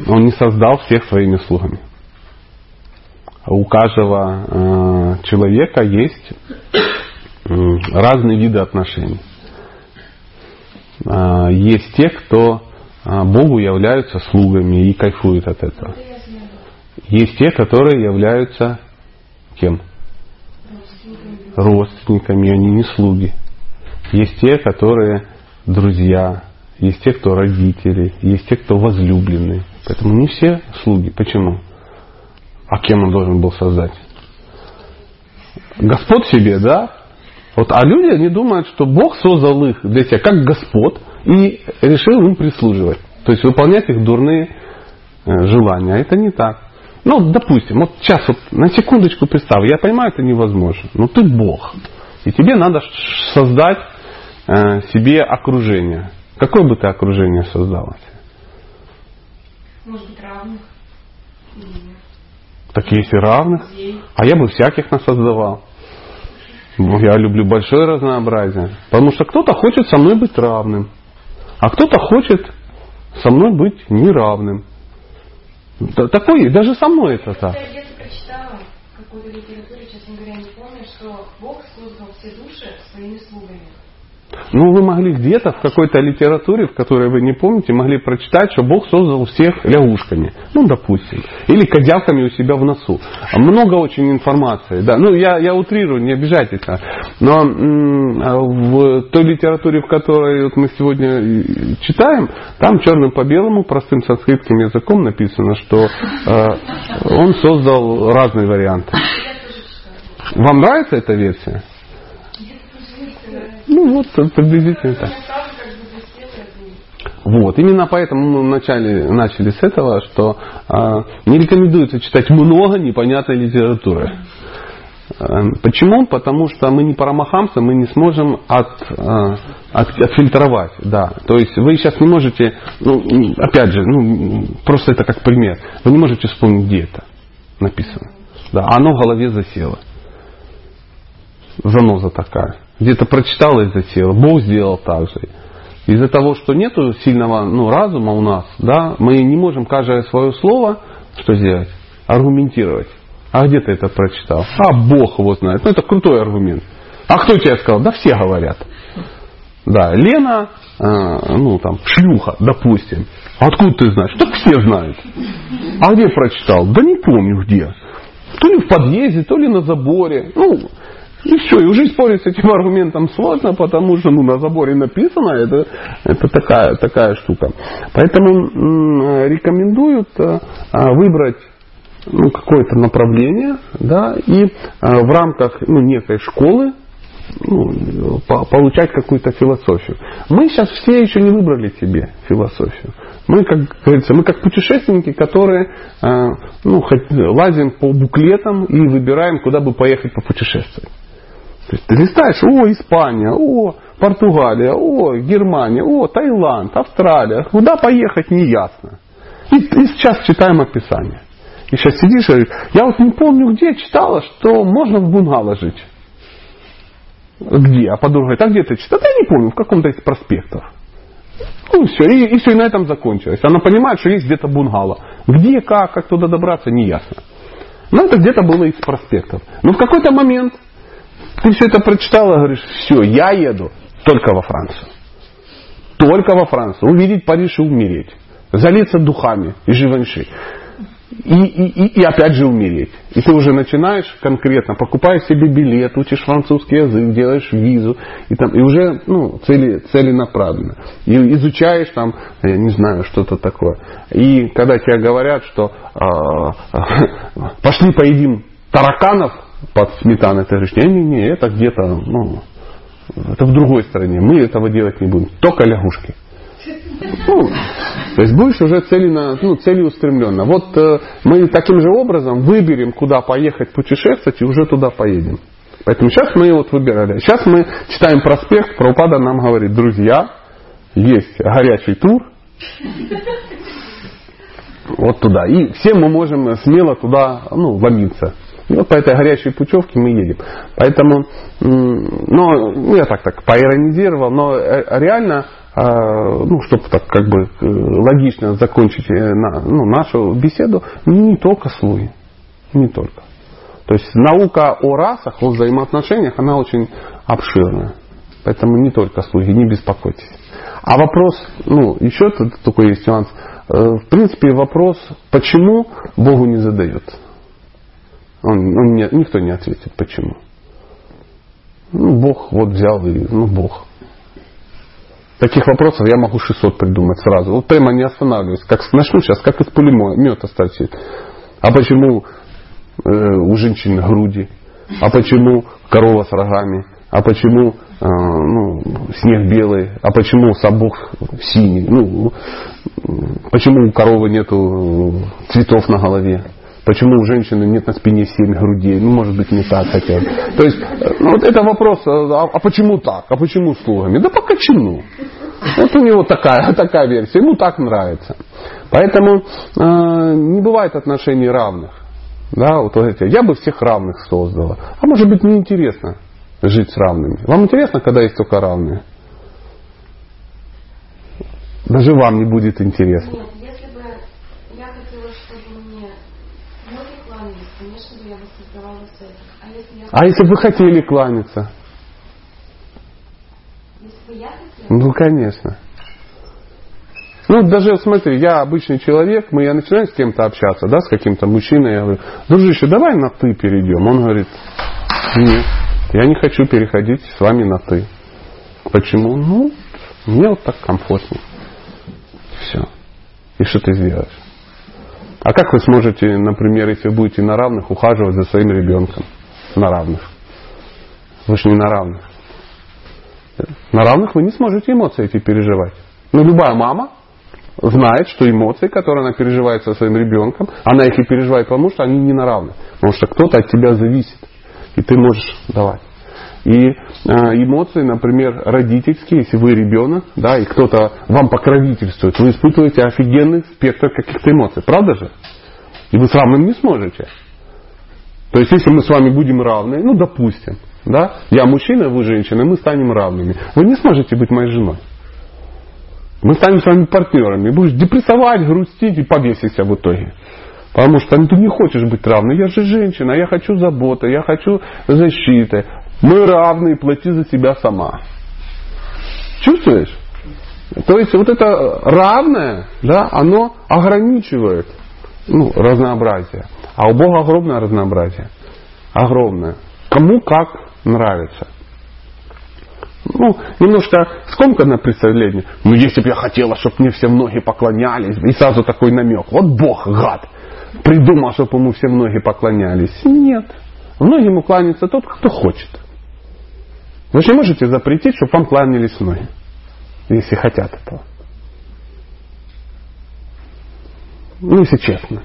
Он не создал всех своими слугами. У каждого э, человека есть э, разные виды отношений. Э, есть те, кто э, Богу являются слугами и кайфуют от этого. Есть те, которые являются кем? Родственниками, они не слуги. Есть те, которые друзья. Есть те, кто родители, есть те, кто возлюбленные. Поэтому не все слуги. Почему? А кем он должен был создать? Господ себе, да? Вот, а люди, они думают, что Бог создал их для себя как господ и решил им прислуживать. То есть выполнять их дурные желания. А это не так. Ну, допустим, вот сейчас вот на секундочку представь. Я понимаю, это невозможно. Но ты Бог. И тебе надо создать себе окружение. Какое бы ты окружение создала? Может быть, равных? Так есть и равных. Людей. А я бы всяких насоздавал. Я люблю большое разнообразие. Потому что кто-то хочет со мной быть равным. А кто-то хочет со мной быть неравным. Такой, даже со мной это так. Я где-то прочитала какую-то литературу, честно говоря, не помню, что Бог создал все души своими слугами. Ну, вы могли где-то в какой-то литературе, в которой вы не помните, могли прочитать, что Бог создал всех лягушками. Ну, допустим. Или козявками у себя в носу. Много очень информации. Да. Ну, я, я утрирую, не обижайтесь. Но м- в той литературе, в которой вот мы сегодня читаем, там черным по белому, простым санскритским языком написано, что э, он создал разные варианты. Вам нравится эта версия? Ну вот, приблизительно так. Вот, именно поэтому мы вначале начали с этого, что э, не рекомендуется читать много непонятной литературы. Э, почему? Потому что мы не Парамахамса, мы не сможем от, э, от, отфильтровать. Да. То есть вы сейчас не можете, ну, опять же, ну, просто это как пример, вы не можете вспомнить, где это написано. Да, оно в голове засело. Заноза такая. Где-то прочитала и засела. Бог сделал так же. Из-за того, что нет сильного ну, разума у нас, да, мы не можем каждое свое слово что сделать? Аргументировать. А где ты это прочитал? А Бог его знает. Ну это крутой аргумент. А кто тебе сказал? Да все говорят. Да, Лена, э, ну там, шлюха, допустим. Откуда ты знаешь? Так все знают. А где прочитал? Да не помню где. То ли в подъезде, то ли на заборе. Ну, и все, и уже спорить с этим аргументом сложно, потому что ну, на заборе написано, это, это такая, такая штука. Поэтому м- рекомендуют а, выбрать ну, какое-то направление, да, и а, в рамках ну, некой школы ну, по- получать какую-то философию. Мы сейчас все еще не выбрали себе философию. Мы, как говорится, мы как путешественники, которые а, ну, хоть, лазим по буклетам и выбираем, куда бы поехать попутешествовать. То есть ты листаешь, о, Испания, о, Португалия, о, Германия, о, Таиланд, Австралия. Куда поехать, не ясно. И, и сейчас читаем описание. И сейчас сидишь и говоришь, я вот не помню, где читала, что можно в бунгало жить. Где? А подруга говорит, а где ты читала? Да я не помню, в каком-то из проспектов. Ну все, и, и все, и на этом закончилось. Она понимает, что есть где-то бунгало. Где, как, как туда добраться, не ясно. Но это где-то было из проспектов. Но в какой-то момент... Ты все это прочитала, говоришь, все, я еду только во Францию. Только во Францию. Увидеть Париж и умереть. Залиться духами и Живанши. И, и, и опять же умереть. И ты уже начинаешь конкретно, покупаешь себе билет, учишь французский язык, делаешь визу. И, там, и уже ну, цели, целенаправленно. И изучаешь там, я не знаю, что-то такое. И когда тебе говорят, что пошли поедим тараканов, под сметаной, ты говоришь, не-не-не, это где-то, ну, это в другой стране, мы этого делать не будем, только лягушки. Ну, то есть будешь уже целено, ну, целеустремленно. Вот э, мы таким же образом выберем, куда поехать путешествовать, и уже туда поедем. Поэтому сейчас мы вот выбирали. Сейчас мы читаем проспект, Прабхупада нам говорит, друзья, есть горячий тур, вот туда. И все мы можем смело туда, ну, ломиться. И вот по этой горячей путевке мы едем. Поэтому, ну, я так, так поиронизировал, но реально, ну, чтобы так как бы логично закончить ну, нашу беседу, не только слуги, не только. То есть наука о расах, о взаимоотношениях, она очень обширная. Поэтому не только слуги, не беспокойтесь. А вопрос, ну, еще такой есть нюанс. В принципе, вопрос, почему Богу не задается. Он, он не, никто не ответит, почему. Ну, Бог вот взял и... Ну, Бог. Таких вопросов я могу шестьсот придумать сразу. Вот прямо не останавливаюсь. Как начну сейчас, как из пулемета торчит. А почему э, у женщин груди? А почему корова с рогами? А почему э, ну, снег белый? А почему сапог синий? Ну, почему у коровы нету цветов на голове? Почему у женщины нет на спине семь грудей? Ну, может быть, не так хотя бы. То есть, ну, вот это вопрос, а, а почему так? А почему с слугами? Да пока чему? Вот у него такая, такая версия. Ему так нравится. Поэтому э, не бывает отношений равных. Да, вот вы говорите, я бы всех равных создала. А может быть, неинтересно жить с равными. Вам интересно, когда есть только равные? Даже вам не будет интересно. А если бы вы хотели кланяться? Если бы Ну, конечно. Ну, даже, смотри, я обычный человек, мы, я начинаю с кем-то общаться, да, с каким-то мужчиной, я говорю, дружище, давай на «ты» перейдем. Он говорит, нет, я не хочу переходить с вами на «ты». Почему? Ну, мне вот так комфортнее. Все. И что ты сделаешь? А как вы сможете, например, если будете на равных, ухаживать за своим ребенком? На равных. Вы же не на равных. На равных вы не сможете эмоции эти переживать. Но любая мама знает, что эмоции, которые она переживает со своим ребенком, она их и переживает, потому что они не на равных. Потому что кто-то от тебя зависит. И ты можешь давать. И эмоции, например, родительские, если вы ребенок, да, и кто-то вам покровительствует, вы испытываете офигенный спектр каких-то эмоций. Правда же? И вы с равным не сможете. То есть, если мы с вами будем равны, ну, допустим, да, я мужчина, вы женщина, мы станем равными. Вы не сможете быть моей женой. Мы станем с вами партнерами. Будешь депрессовать, грустить и повеситься в итоге. Потому что ты не хочешь быть равной. Я же женщина, я хочу заботы, я хочу защиты. Мы равны, плати за себя сама. Чувствуешь? То есть вот это равное, да, оно ограничивает, ну, разнообразие. А у Бога огромное разнообразие. Огромное. Кому как нравится. Ну, немножко скомканное представление. Ну, если бы я хотела, чтобы мне все ноги поклонялись, и сразу такой намек. Вот Бог, гад, придумал, чтобы ему все ноги поклонялись. Нет. Многим кланяется тот, кто хочет. Вы же можете запретить, чтобы вам кланялись ноги, если хотят этого. Ну, если честно.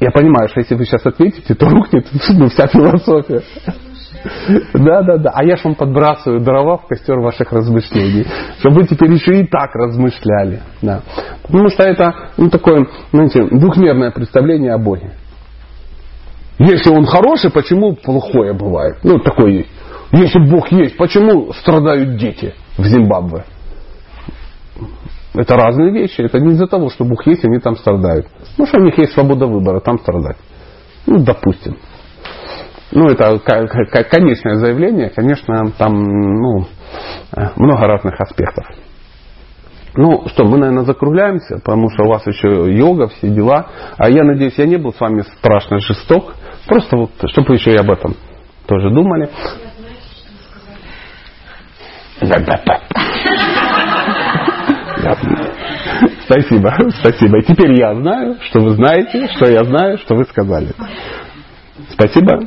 Я понимаю, что если вы сейчас ответите, то рухнет вся философия. Да, да, да. А я ж вам подбрасываю дрова в костер ваших размышлений, чтобы вы теперь еще и так размышляли. Да. Потому что это, ну, такое, знаете, двухмерное представление о Боге. Если он хороший, почему плохое бывает? Ну, такое есть. Если Бог есть, почему страдают дети в Зимбабве? Это разные вещи. Это не из-за того, что Бог есть, они там страдают. Ну, что у них есть свобода выбора, там страдать. Ну, допустим. Ну, это конечное заявление, конечно, там, ну, много разных аспектов. Ну, что, мы, наверное, закругляемся, потому что у вас еще йога, все дела. А я надеюсь, я не был с вами страшно жесток. Просто вот, чтобы вы еще и об этом тоже думали. Спасибо, спасибо. И теперь я знаю, что вы знаете, что я знаю, что вы сказали. Спасибо.